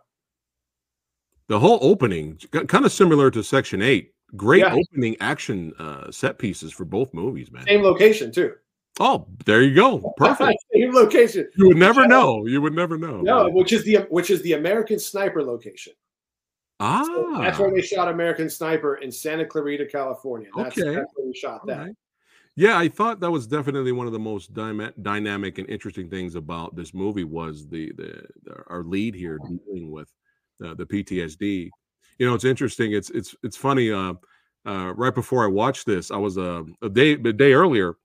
The whole opening, kind of similar to Section eight. Great yeah. opening action uh, set pieces for both movies, man. Same location, too. Oh, there you go. Perfect. Same location. You would never know. You would never know. No, which is the which is the American Sniper location. Ah. So that's where they shot American Sniper in Santa Clarita, California. That's, okay. that's where we shot that. Right. Yeah, I thought that was definitely one of the most dyma- dynamic and interesting things about this movie was the, the our lead here dealing with uh, the P T S D. You know, it's interesting. It's it's it's funny. Uh, uh, right before I watched this, I was uh, a day a day earlier.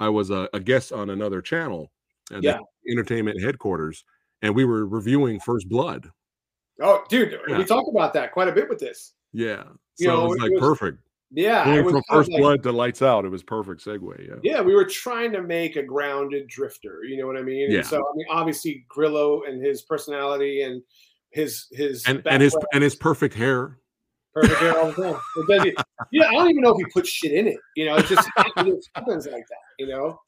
I was a, a guest on another channel at yeah. the Entertainment Headquarters, and we were reviewing First Blood. Oh, dude, yeah. we talk about that quite a bit with this. Yeah, you so know, it was like it was, perfect. Yeah, going from First like, Blood to Lights Out, it was perfect segue. Yeah, yeah, we were trying to make a grounded drifter. You know what I mean? Yeah. And so, I mean, obviously Grillo and his personality and his his and, and his and his perfect hair. Perfect hair all the time. It does, you know, I don't even know if he put shit in it. You know, it just, it just happens like that. You know,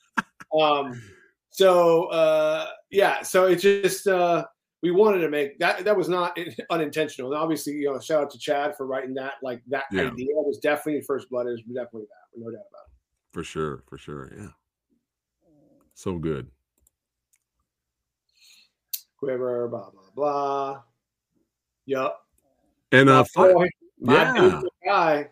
um, so uh, yeah, so it just uh, we wanted to make that. That was not unintentional. And obviously, you know, shout out to Chad for writing that. Like that yeah. idea was definitely First Blood. Is definitely that. No doubt about it. For sure, for sure, yeah. So good. Quiver, blah blah blah. Yup. And uh, fun- My yeah. guy.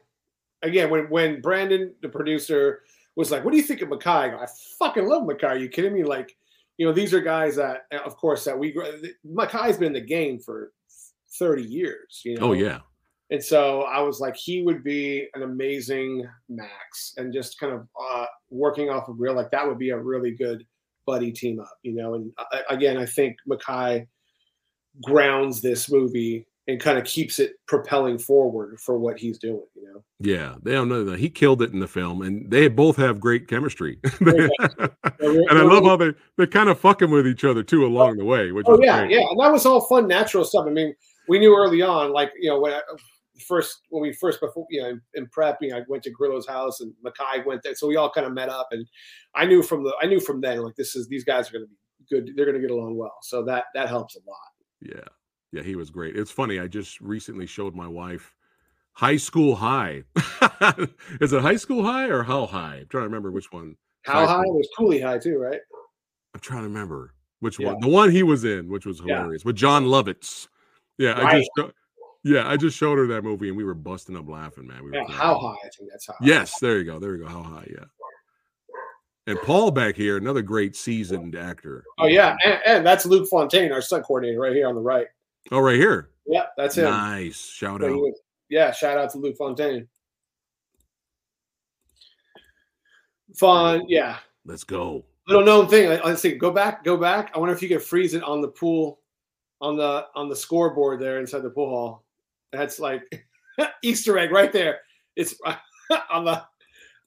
Again, when, when Brandon, the producer, was like, what do you think of Mackay? I go, I fucking love Mackay. Are you kidding me? Like, you know, these are guys that, of course, that we – Mackay's been in the game for thirty years, you know? Oh, yeah. And so I was like, he would be an amazing Max and just kind of uh, working off of real – like, that would be a really good buddy team up, you know? And, uh, again, I think Mackay grounds this movie – and kind of keeps it propelling forward for what he's doing, you know? Yeah, they don't know that. He killed it in the film, and they both have great chemistry. and I love how they, they're kind of fucking with each other, too, along oh, the way. Which oh, yeah, great. yeah. And that was all fun, natural stuff. I mean, we knew early on, like, you know, when I first, when we first, before, you know, in, in prep, you know, I went to Grillo's house, and Mackay went there. So we all kind of met up, and I knew from the, I knew from then, like, this is, these guys are going to be good. They're going to get along well. So that, that helps a lot. Yeah. Yeah, he was great. It's funny. I just recently showed my wife High School High. Is it High School High or How High? I'm trying to remember which one. How High was Cooley High too, right? I'm trying to remember which yeah. one. The one he was in, which was hilarious, yeah. with John Lovitz. Yeah, right. I just yeah, I just showed her that movie, and we were busting up laughing, man. We were yeah, How High. I think that's How High. Yes, there you go. There you go. How High. Yeah. And Paul back here, another great seasoned actor. Oh yeah, and, and that's Luke Fontaine, our stunt coordinator, right here on the right. Oh, right here. Yeah, that's him. Nice. Shout so out. Was, yeah, shout out to Luke Fontaine. Fun. Yeah. Let's go. Little known thing. Let's see. Go back. Go back. I wonder if you could freeze it on the pool, on the on the scoreboard there inside the pool hall. That's like Easter egg right there. It's on the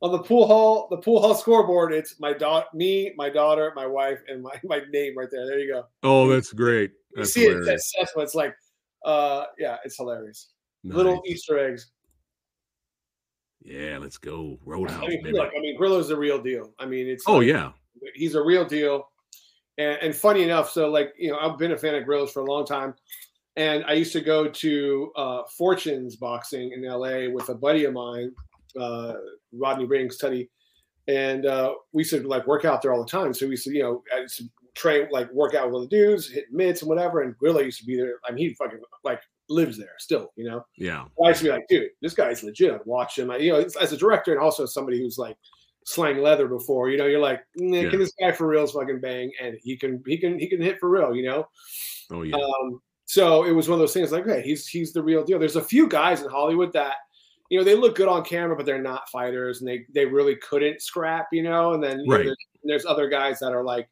on the pool hall, the pool hall scoreboard. It's my daughter, me, my daughter, my wife, and my, my name right there. There you go. Oh, that's great. You that's see hilarious. It, it's successful. It's like, uh, yeah, it's hilarious. Nice. Little Easter eggs. Yeah, let's go. Roadhouse, I mean, baby. Look, I mean, Grillo's the real deal. I mean, it's. Oh, like, yeah. He's a real deal. And, and funny enough, so, like, you know, I've been a fan of Grillo's for a long time. And I used to go to uh, Fortune's Boxing in L A with a buddy of mine, uh, Rodney Rings, Tutty. And uh, we used to, like, work out there all the time. So we used to, you know, I used to train, like, work out with the dudes, hit mitts and whatever. And Grillo used to be there. I mean, he fucking, like, lives there still, you know? Yeah. I used to be like, dude, this guy's legit. I'd watch him. I, you know, as a director and also somebody who's, like, slang leather before, you know, you're like, nah, yeah. can this guy for real fucking bang? And he can, he can, he can hit for real, you know? Oh, yeah. Um, so it was one of those things like, hey, he's, he's the real deal. There's a few guys in Hollywood that, you know, they look good on camera, but they're not fighters, and they, they really couldn't scrap, you know? And then you right. know, there's, there's other guys that are like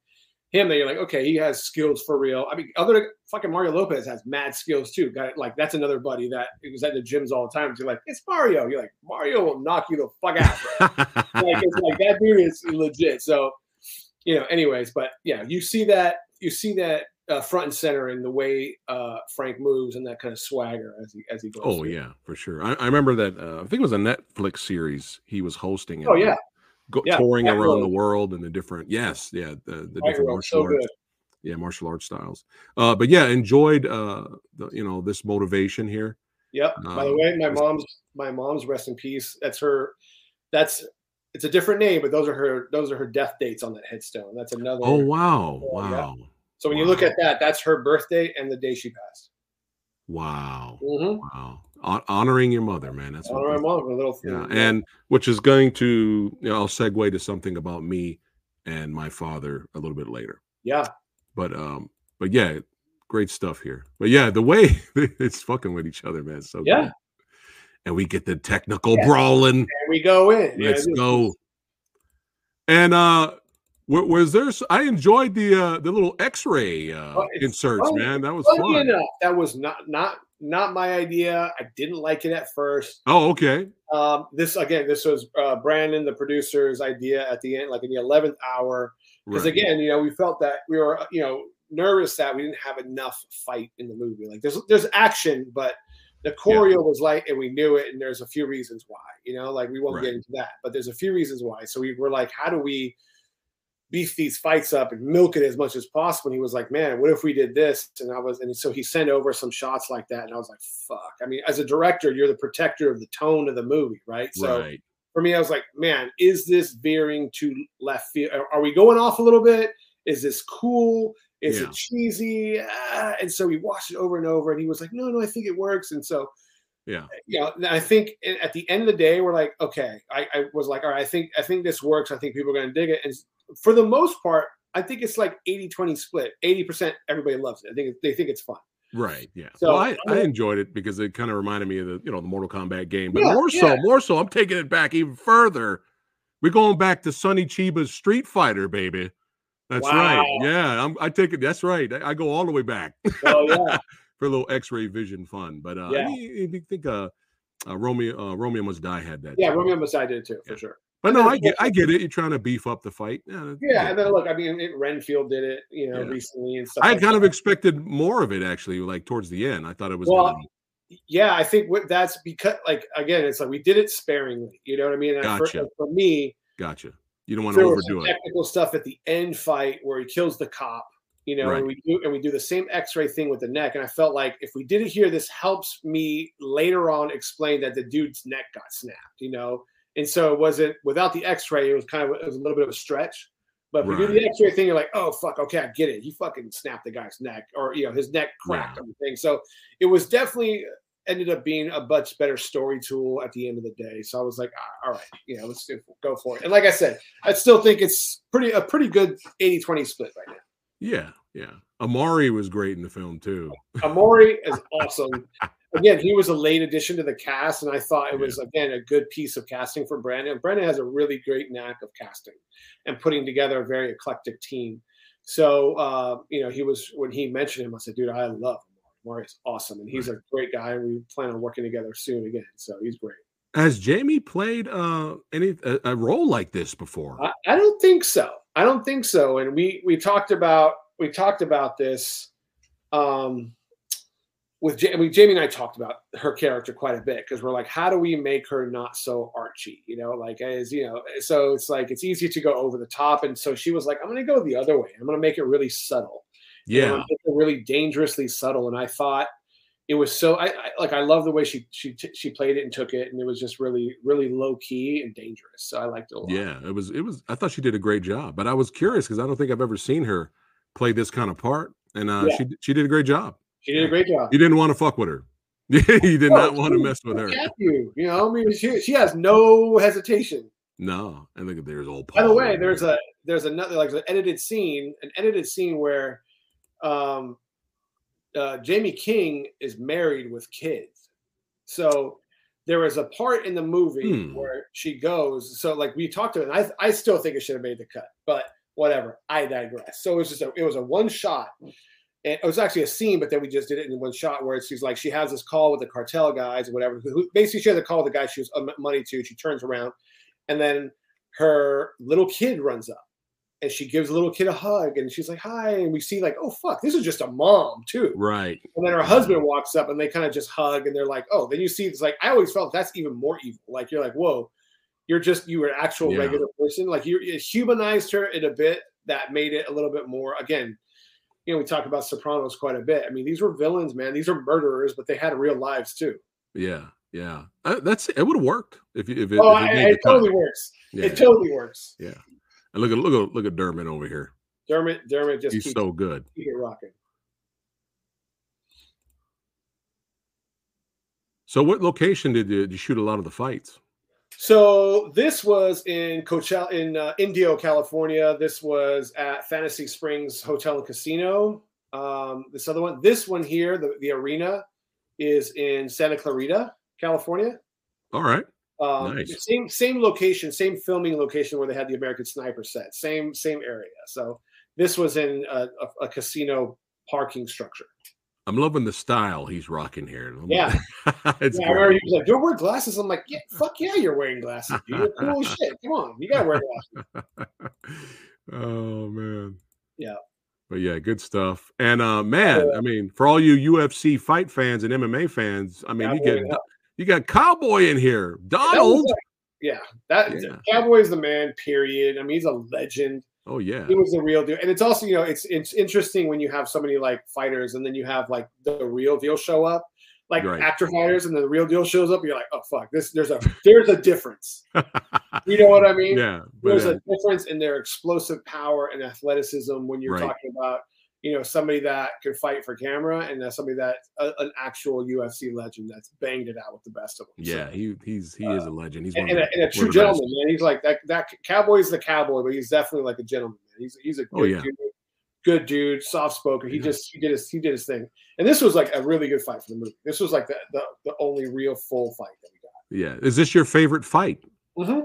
him that you're like, okay, he has skills for real. I mean, other fucking Mario Lopez has mad skills too. Got like that's another buddy that was at the gyms all the time. So you're like, it's Mario. You're like, Mario will knock you the fuck out. Like, it's like that dude is legit. So, you know, anyways, but yeah, you see that, you see that uh, front and center in the way uh, Frank moves and that kind of swagger as he as he goes. Oh through. Yeah, for sure. I, I remember that. Uh, I think it was a Netflix series he was hosting. Oh yeah. Like, Go, yeah, touring around really. the world and the different, yes, yeah, the, the different martial so arts, yeah, martial arts styles. Uh, but yeah, enjoyed, uh, the, you know, this motivation here. Yep. Um, By the way, my mom's, my mom's rest in peace. That's her. That's it's a different name, but those are her. Those are her death dates on that headstone. That's another. Oh wow, uh, wow. Yeah. So when wow. you look at that, that's her birthday and the day she passed. Wow. Mm-hmm. Wow. Hon- honoring your mother, man. That's honoring my mother. A little thing. Yeah. And which is going to, you know, I'll segue to something about me and my father a little bit later. Yeah. But, um, but yeah, great stuff here. But yeah, the way it's fucking with each other, man. So yeah. Good. And we get the technical yeah. brawling. And we go in. Let's yeah, go. And, uh, was there? I enjoyed the uh, the little X-ray uh, inserts, funny, man. That was fun. Enough, that was not not not my idea. I didn't like it at first. Oh, okay. Um, this again, this was uh, Brandon, the producer's idea at the end, like in the eleventh hour. Because right. again, you know, we felt that we were, you know, nervous that we didn't have enough fight in the movie. Like there's there's action, but the choreo yeah. was light, and we knew it. And there's a few reasons why. You know, like we won't right. get into that, but there's a few reasons why. So we were like, how do we beef these fights up and milk it as much as possible? And he was like, man, what if we did this? And I was, and so he sent over some shots like that. And I was like, fuck. I mean, as a director, you're the protector of the tone of the movie, right? So right. for me, I was like, man, is this veering to left field? Are we going off a little bit? Is this cool? Is yeah. it cheesy? Uh, and so we watched it over and over. And he was like, no, no, I think it works. And so, yeah, you know, I think at the end of the day, we're like, okay, I, I was like, all right, I think, I think this works. I think people are going to dig it. And for the most part, I think it's like eighty twenty split. eighty percent everybody loves it. I think they think it's fun. Right. Yeah. So well, I, I enjoyed it because it kind of reminded me of the, you know, the Mortal Kombat game. But yeah, more yeah. so, more so, I'm taking it back even further. We're going back to Sonny Chiba's Street Fighter, baby. That's wow. right. Yeah. I'm, I take it. That's right. I, I go all the way back. Oh, yeah. For a little X-ray vision fun. But uh, yeah. I, I think uh, uh, Romeo uh, Romeo Must Die had that. Yeah, too. Romeo Must Die did too, for yeah. sure. But no, I get, I get it. You're trying to beef up the fight. Yeah, yeah, and then look, I mean, it, Renfield did it, you know, yeah. recently and stuff. I like kind that. of expected more of it, actually, like towards the end. I thought it was. Well, gonna... yeah, I think what that's because, like, again, it's like we did it sparingly. You know what I mean? And gotcha. First, like, for me, gotcha. You don't want to overdo it. Technical stuff at the end fight where he kills the cop. You know, right. and we do, and we do the same X-ray thing with the neck. And I felt like if we did it here, this helps me later on explain that the dude's neck got snapped. You know. And so it wasn't without the X-ray. It was kind of it was a little bit of a stretch, but if right. you do the X-ray thing, you're like, oh fuck, okay, I get it. He fucking snapped the guy's neck, or you know, his neck cracked. Wow. on the thing. So it was definitely ended up being a much better story tool at the end of the day. So I was like, all right, you know, let's do, go for it. And like I said, I still think it's pretty a pretty good eighty twenty split right now. Yeah, yeah. Amari was great in the film too. Amari is awesome. Again, he was a late addition to the cast, and I thought it was, yeah. again, a good piece of casting for Brandon. Brandon has a really great knack of casting and putting together a very eclectic team. So, uh, you know, he was when he mentioned him, I said, dude, I love Amari. Amari is awesome, and he's right. a great guy. We plan on working together soon again, so he's great. Has Jamie played uh, any a, a role like this before? I, I don't think so. I don't think so. And we we talked about we talked about this. Um, With Jamie, I mean, Jamie and I talked about her character quite a bit because we're like, how do we make her not so Archie? You know, like as you know, so it's like it's easy to go over the top, and so she was like, I'm going to go the other way. I'm going to make it really subtle, yeah, really dangerously subtle. And I thought it was so, I, I like I love the way she she t- she played it and took it, and it was just really really low key and dangerous. So I liked it a lot. Yeah, it was it was. I thought she did a great job, but I was curious because I don't think I've ever seen her play this kind of part, and uh, yeah. she she did a great job. She did a great job. You didn't want to fuck with her. you did oh, not want to mess with her. You. you know, I mean, she she has no hesitation. No, and look, there's old. By the way, right there's there. a there's another like an edited scene, an edited scene where, um, uh, Jamie King is married with kids, so there is a part in the movie hmm. where she goes. So like we talked about, and I I still think it should have made the cut, but whatever. I digress. So it was just a it was a one shot. And it was actually a scene, but then we just did it in one shot where she's like, she has this call with the cartel guys or whatever. Who, basically, she has a call with the guy she was owed money to. She turns around, and then her little kid runs up, and she gives the little kid a hug, and she's like, hi. And we see like, oh, fuck, this is just a mom, too. Right. And then her husband walks up, and they kind of just hug, and they're like, oh. Then you see it's like, I always felt that's even more evil. Like, you're like, whoa, you're just, you were an actual yeah. regular person. Like, you it humanized her in a bit that made it a little bit more, again, you know, we talk about Sopranos quite a bit. I mean, these were villains, man. These are murderers, but they had real lives too. Yeah, yeah. Uh, that's it. Would have worked if you, if it. Oh, if it, I, it totally time. works. Yeah. It totally works. Yeah. And look at look at look at Dermot over here. Dermot, Dermot just he's keeps, so good. Keep it rocking. So what location did you, did you shoot a lot of the fights? So this was in Coachella, in uh, Indio, California. This was at Fantasy Springs Hotel and Casino. Um, this other one, this one here, the, the arena is in Santa Clarita, California. All right. Um, nice. Same same location, same filming location where they had the American Sniper set. Same same area. So this was in a, a, a casino parking structure. I'm loving the style he's rocking here. Yeah. It's yeah, I remember he was like, "Don't wear glasses." I'm like, "Yeah, fuck yeah, you're wearing glasses, dude. You're cool as shit. Come on, you gotta wear glasses." Oh man. Yeah. But yeah, good stuff. And uh, man, yeah. I mean, for all you U F C fight fans and M M A fans, I mean, Cowboy, you get yeah. you got Cowboy in here, Donald. That yeah, that yeah. Cowboy's the man. Period. I mean, he's a legend. Oh yeah, he was the real dude. And it's also, you know, it's it's interesting when you have so many like fighters, and then you have like the real deal show up, like right. actor fighters, and then the real deal shows up. And you're like, oh fuck, this there's a there's a difference. You know what I mean? Yeah, but, there's uh, a difference in their explosive power and athleticism when you're right. talking about, you know, somebody that could fight for camera and uh, somebody that uh, an actual U F C legend that's banged it out with the best of them. Yeah, so, he he's he uh, is a legend. He's and, one and, of the, and a true gentleman, best. Man. He's like that. That Cowboy's the Cowboy, but he's definitely like a gentleman. Man. He's he's a good oh, yeah. dude, good dude, soft spoken. He yeah. just he did his he did his thing. And this was like a really good fight for the movie. This was like the the, the only real full fight that we got. Yeah, is this your favorite fight? Mm-hmm.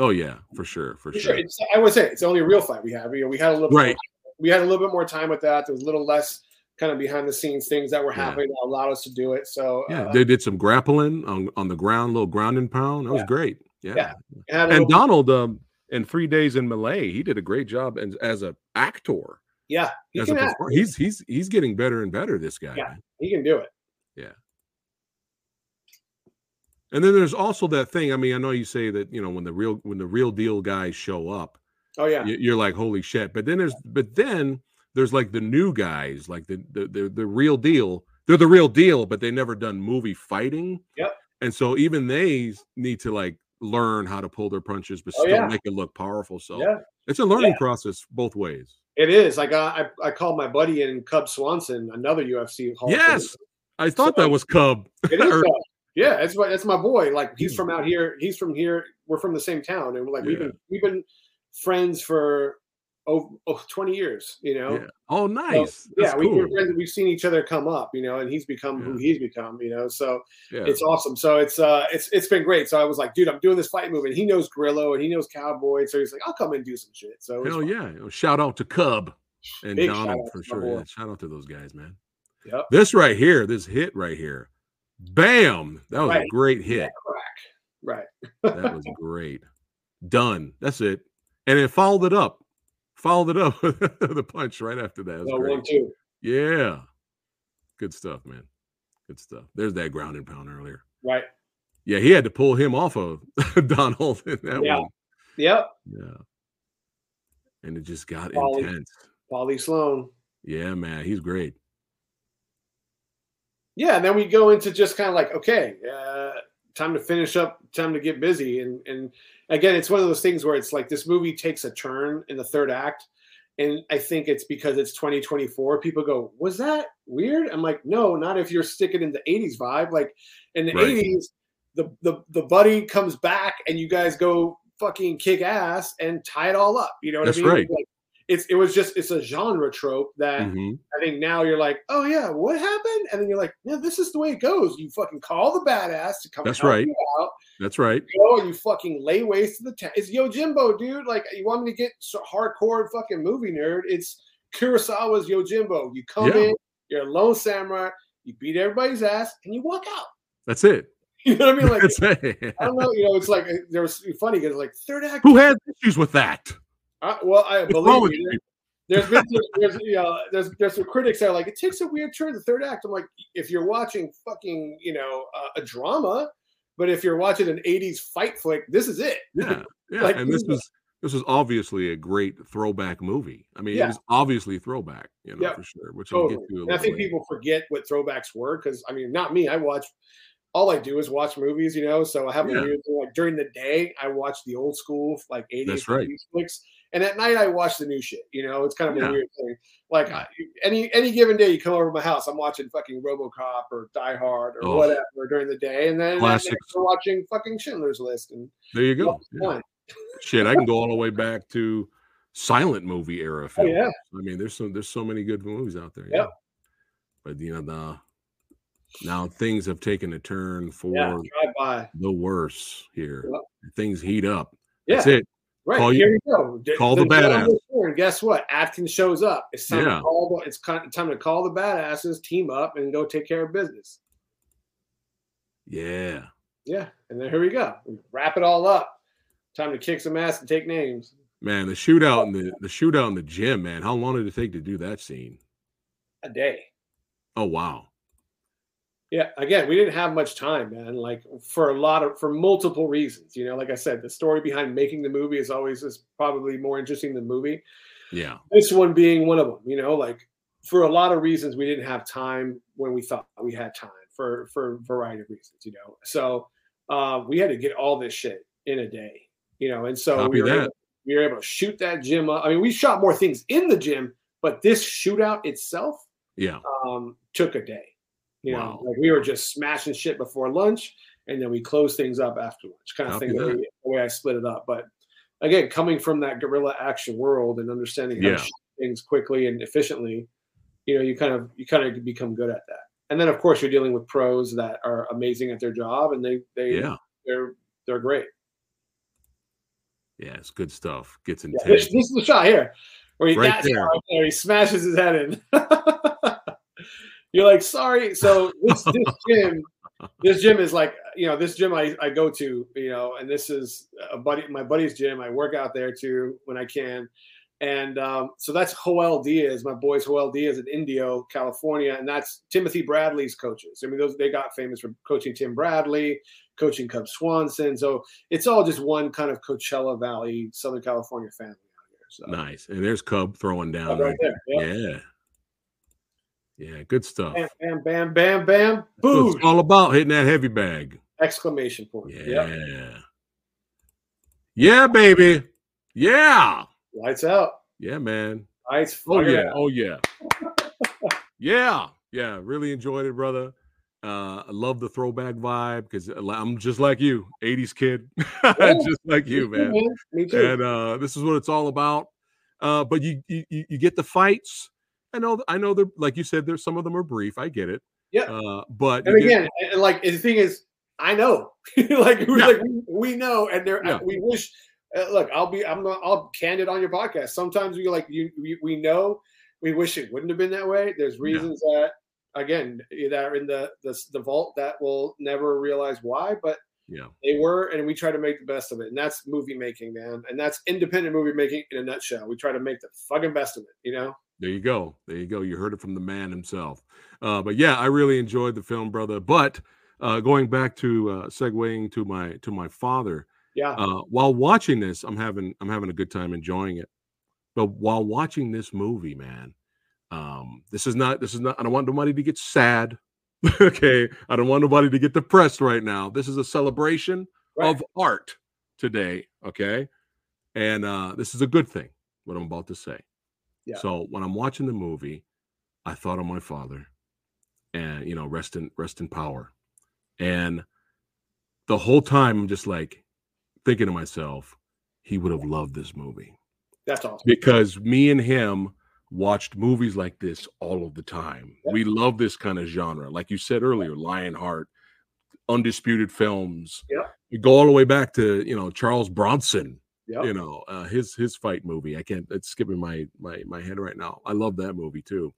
Oh yeah, for sure, for, for sure. sure. It's, I would say it's the only real fight we have. You know, we had a little right. bit, we had a little bit more time with that. There was a little less kind of behind the scenes things that were happening yeah. that allowed us to do it. So yeah, uh, they did some grappling on, on the ground, little ground and pound. That yeah. was great. Yeah, yeah. and, and Donald um, in Three Days in Malay, he did a great job as as an actor. Yeah, he as can a, he's he's he's getting better and better. This guy, yeah, he can do it. Yeah. And then there's also that thing. I mean, I know you say that, you know, when the real when the real deal guys show up, oh yeah, you're like, holy shit. But then there's but then there's like the new guys, like the the the, the real deal. They're the real deal, but they never done movie fighting. Yep. And so even they need to like learn how to pull their punches, but oh, still yeah. make it look powerful. So yeah. it's a learning yeah. process both ways. It is. Like I I called my buddy in Cub Swanson, another U F C. Hall yes, I thought so, that was Cub. It is. Cub. Yeah, that's my that's my boy. Like he's from out here. He's from here. We're from the same town, and we're like yeah. we've been we've been friends for oh, oh twenty years. You know. Yeah. Oh, nice. So, yeah, cool. we, we're friends, we've seen each other come up. You know, and he's become yeah. who he's become. You know, so yeah. it's awesome. So it's uh, it's it's been great. So I was like, dude, I'm doing this fight movie. And he knows Grillo and he knows Cowboy. So he's like, I'll come and do some shit. So hell yeah! Shout out to Cub and Big Donald for sure. Yeah, shout out to those guys, man. Yep. This right here, this hit right here. Bam! That was right. a great hit. Right. That was great. Done. That's it. And it followed it up. Followed it up with the punch right after that. That was great. Yeah. Good stuff, man. Good stuff. There's that ground and pound earlier. Right. Yeah, he had to pull him off of Donald in that yeah. one. Yep. Yeah. And it just got Pauly, intense. Pauly Sloan. Yeah, man. He's great. Yeah, and then we go into just kind of like, okay, uh, time to finish up, time to get busy. And and again, it's one of those things where it's like this movie takes a turn in the third act. And I think it's because it's twenty twenty-four. People go, was that weird? I'm like, no, not if you're sticking in the eighties vibe. Like in the right. eighties, the, the, the buddy comes back and you guys go fucking kick ass and tie it all up. You know what That's I mean? Right. Like, It's it was just it's a genre trope that mm-hmm. I think now you're like, oh yeah, what happened? And then you're like, yeah, this is the way it goes. You fucking call the badass to come That's help right. you out. That's right. You know, and you fucking lay waste to the town. It's Yojimbo, dude. Like you want me to get so hardcore fucking movie nerd? It's Kurosawa's Yojimbo. You come yeah. in, you're a lone samurai, you beat everybody's ass, and you walk out. That's it. You know what I mean? Like That's it. I don't know. You know, it's like there was funny because like third act. Who had issues with that? Uh, well, I believe you. There's been there's you know, there's there's some critics that are like it takes a weird turn the third act. I'm like, if you're watching fucking you know uh, a drama, but if you're watching an eighties fight flick, this is it. Yeah, yeah. Like, and this was this was obviously a great throwback movie. I mean, yeah. it was obviously throwback, you know, yep. for sure. Which totally. I'll get to a and I think later. People forget what throwbacks were because I mean, not me. I watched all I do is watch movies, you know, so I have yeah. a new, like during the day, I watch the old school, like eighties right. flicks. And at night I watch the new shit, you know, it's kind of yeah. a weird thing. Like I, any, any given day you come over to my house, I'm watching fucking RoboCop or Die Hard or oh. whatever during the day. And then we're watching fucking Schindler's List. And there you go. Yeah. Shit. I can go all the way back to silent movie era films. Oh, yeah. I mean, there's some, there's so many good movies out there. Yeah. yeah. But you know, the, now things have taken a turn for yeah, the worse here. Yep. Things heat up. Yeah. That's it. Right. Call here you, you go. Call the, the badass. And guess what? Atkins shows up. It's time, yeah. to call the, it's time to call the badasses, team up, and go take care of business. Yeah. Yeah. And then here we go. We wrap it all up. Time to kick some ass and take names. Man, the shootout in the the shootout in the gym, man. How long did it take to do that scene? A day. Oh wow. Yeah, again, we didn't have much time, man, like for a lot of, for multiple reasons, you know, like I said, the story behind making the movie is always is probably more interesting than the movie. Yeah. This one being one of them, you know, like for a lot of reasons, we didn't have time when we thought we had time for, for a variety of reasons, you know? So uh, we had to get all this shit in a day, you know? And so we were, able, we were able to shoot that gym up. I mean, we shot more things in the gym, but this shootout itself yeah, um, took a day. You wow. know, like we were just smashing shit before lunch, and then we closed things up after lunch, kind of I'll thing. That. The way I split it up, but again, coming from that guerrilla action world and understanding how yeah. to shoot things quickly and efficiently, you know, you kind of you kind of become good at that. And then, of course, you're dealing with pros that are amazing at their job, and they they yeah. they're they're great. Yeah, it's good stuff. Gets intense. Yeah, this, this is the shot here where he right that's there. Right there. He smashes his head in. You're like, sorry. So this, this gym, this gym is like, you know, this gym I, I go to, you know, and this is a buddy, my buddy's gym. I work out there too when I can. And um, so that's Joel Diaz, my boys, Joel Diaz in Indio, California. And that's Timothy Bradley's coaches. I mean, those, they got famous for coaching Tim Bradley, coaching Cub Swanson. So it's all just one kind of Coachella Valley, Southern California family out here. So. Nice. And there's Cub throwing down. Cub right there. There. Yeah. yeah. Yeah, good stuff. Bam, bam, bam, bam, bam. Boom. It's all about hitting that heavy bag. Exclamation point. Yeah. Yep. Yeah, baby. Yeah. Lights out. Yeah, man. Lights oh, yeah. Out. Oh, yeah. yeah. Yeah. Really enjoyed it, brother. Uh, I love the throwback vibe because I'm just like you, eighties kid. Yeah. Just like you, man. Me too, man. Me too. And uh, this is what it's all about. Uh, but you, you, you get the fights. I know, I know. They're like you said. There's some of them are brief. I get it. Yeah. Uh, but and again, get, and like the thing is, I know. like, yeah. like we, we know, and there. Yeah. We wish. Uh, look, I'll be. I'm. Not, I'll be candid on your podcast. Sometimes we like you. We, we know. We wish it wouldn't have been that way. There's reasons yeah. that, again, that are in the, the the vault that we'll never realize why, but yeah, they were, and we try to make the best of it. And that's movie making, man. And that's independent movie making in a nutshell. We try to make the fucking best of it. You know. There you go. There you go. You heard it from the man himself. Uh, but yeah, I really enjoyed the film, brother. But uh, going back to uh, segueing to my to my father. Yeah. Uh, while watching this, I'm having I'm having a good time enjoying it. But while watching this movie, man, um, this is not this is not. I don't want nobody to get sad. Okay. I don't want nobody to get depressed right now. This is a celebration right. of art today. Okay. And uh, this is a good thing. What I'm about to say. Yeah. So when I'm watching the movie, I thought of my father and, you know, rest in, rest in power. And the whole time I'm just like thinking to myself, he would have loved this movie. That's awesome. Because me and him watched movies like this all of the time. Yeah. We love this kind of genre. Like you said earlier, Lionheart, undisputed films. Yeah. You go all the way back to, you know, Charles Bronson. Yep. You know, uh, his his fight movie. I can't. It's skipping my my my head right now. I love that movie too.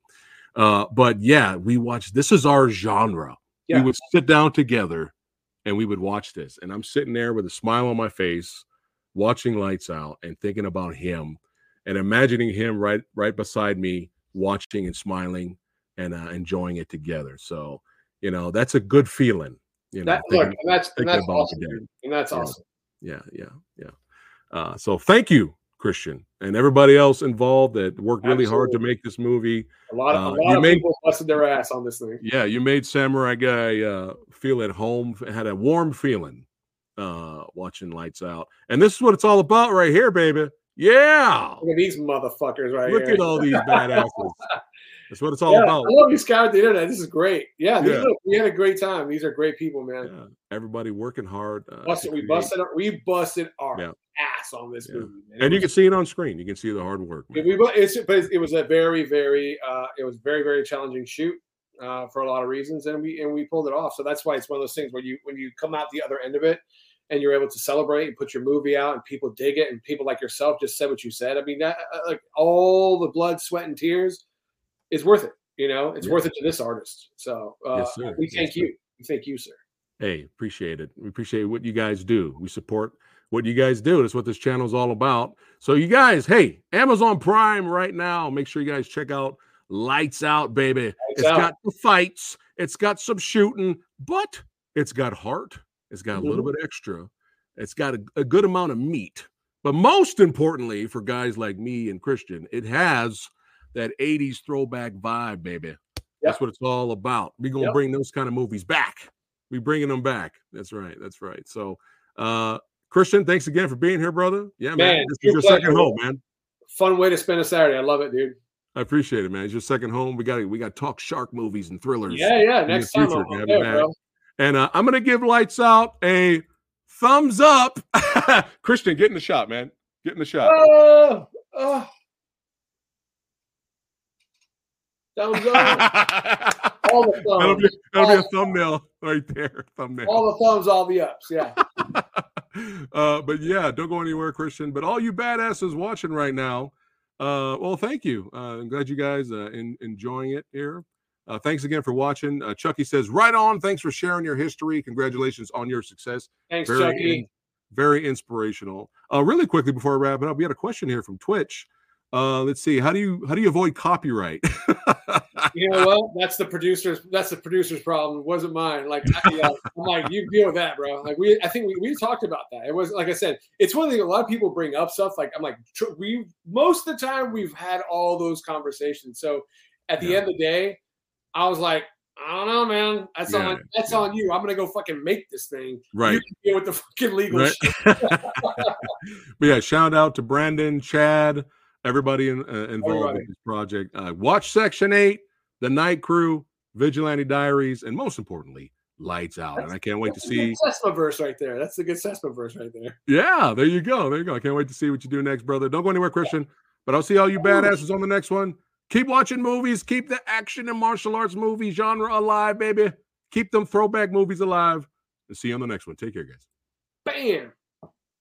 Uh, but yeah, we watched. This is our genre. Yeah. We would sit down together, and we would watch this. And I'm sitting there with a smile on my face, watching Lights Out, and thinking about him, and imagining him right right beside me, watching and smiling, and uh, enjoying it together. So you know, that's a good feeling. You know, that, thinking, look, and that's and that's awesome. And that's awesome. Yeah, yeah, yeah. yeah. Uh, so thank you, Christian and everybody else involved that worked really Absolutely. hard to make this movie. A lot of, uh, a lot of made, people busted their ass on this thing. Yeah, you made Samurai Guy uh, feel at home, had a warm feeling uh, watching Lights Out. And this is what it's all about right here, baby. Yeah. Look at these motherfuckers right Look here. Look at all these badasses. That's what it's all yeah, about. I love you, scoured the internet. This is great. Yeah, yeah. Look, we had a great time. These are great people, man. Yeah. Everybody working hard. Uh, busted, we busted. Our, we busted our yeah. ass on this yeah. movie, man. And you was, can see it on screen. You can see the hard work. We, it's, but it was a very, very, uh, it was very, very challenging shoot uh, for a lot of reasons, and we and we pulled it off. So that's why it's one of those things where you when you come out the other end of it, and you're able to celebrate and put your movie out, and people dig it, and people like yourself just said what you said. I mean, that, like all the blood, sweat, and tears. It's worth it, you know. It's yeah. worth it to this artist. So uh, yes, we thank yes, you. We thank you, sir. Hey, appreciate it. We appreciate what you guys do. We support what you guys do. That's what this channel is all about. So you guys, hey, Amazon Prime right now. Make sure you guys check out Lights Out, baby. Lights it's out. got the fights. It's got some shooting, but it's got heart. It's got mm-hmm. a little bit extra. It's got a, a good amount of meat. But most importantly, for guys like me and Christian, it has that eighties throwback vibe, baby. Yep. That's what it's all about. We're going to yep. bring those kind of movies back. We're bringing them back. That's right. That's right. So, uh, Christian, thanks again for being here, brother. Yeah, man. man this is your pleasure. second home, man. Fun way to spend a Saturday. I love it, dude. I appreciate it, man. It's your second home. We got we got to talk shark movies and thrillers. Yeah, yeah. Next time. Future, man, there, bro. And uh, I'm going to give Lights Out a thumbs up. Christian, get in the shot, man. Get in the shot. Oh, oh. Thumbs up. All the thumbs. That'll be, that'll be a thumbnail right there. Thumbnail. All the thumbs, all the ups. Yeah. uh, but yeah, don't go anywhere, Christian. But all you badasses watching right now, uh, well, thank you. Uh, I'm glad you guys uh, in, enjoying it here. Uh, thanks again for watching. Uh, Chucky says, right on. Thanks for sharing your history. Congratulations on your success. Thanks, very, Chucky. Very inspirational. Uh, really quickly before I wrap it up, we had a question here from Twitch. Uh, let's see. How do you how do you avoid copyright? You know what? That's the producer's. That's the producer's problem. It wasn't mine. Like, I, yeah, I'm like, you deal with that, bro. Like, we. I think we, we talked about that. It was like I said. It's one thing. A lot of people bring up stuff. Like, I'm like, tr- we most of the time we've had all those conversations. So at the yeah. end of the day, I was like, I don't know, man. That's yeah, on. That's yeah. on you. I'm gonna go fucking make this thing. Right. You can deal with the fucking legal right. shit. But yeah, shout out to Brandon, Chad. Everybody in, uh, involved in this project. Uh, watch Section eight, The Night Crew, Vigilante Diaries, and most importantly, Lights Out. That's, and I can't wait to see. That's the good Sesma verse right there. That's the good Sesma verse right there. Yeah, there you go. There you go. I can't wait to see what you do next, brother. Don't go anywhere, Christian. But I'll see all you badasses on the next one. Keep watching movies. Keep the action and martial arts movie genre alive, baby. Keep them throwback movies alive. And see you on the next one. Take care, guys. Bam.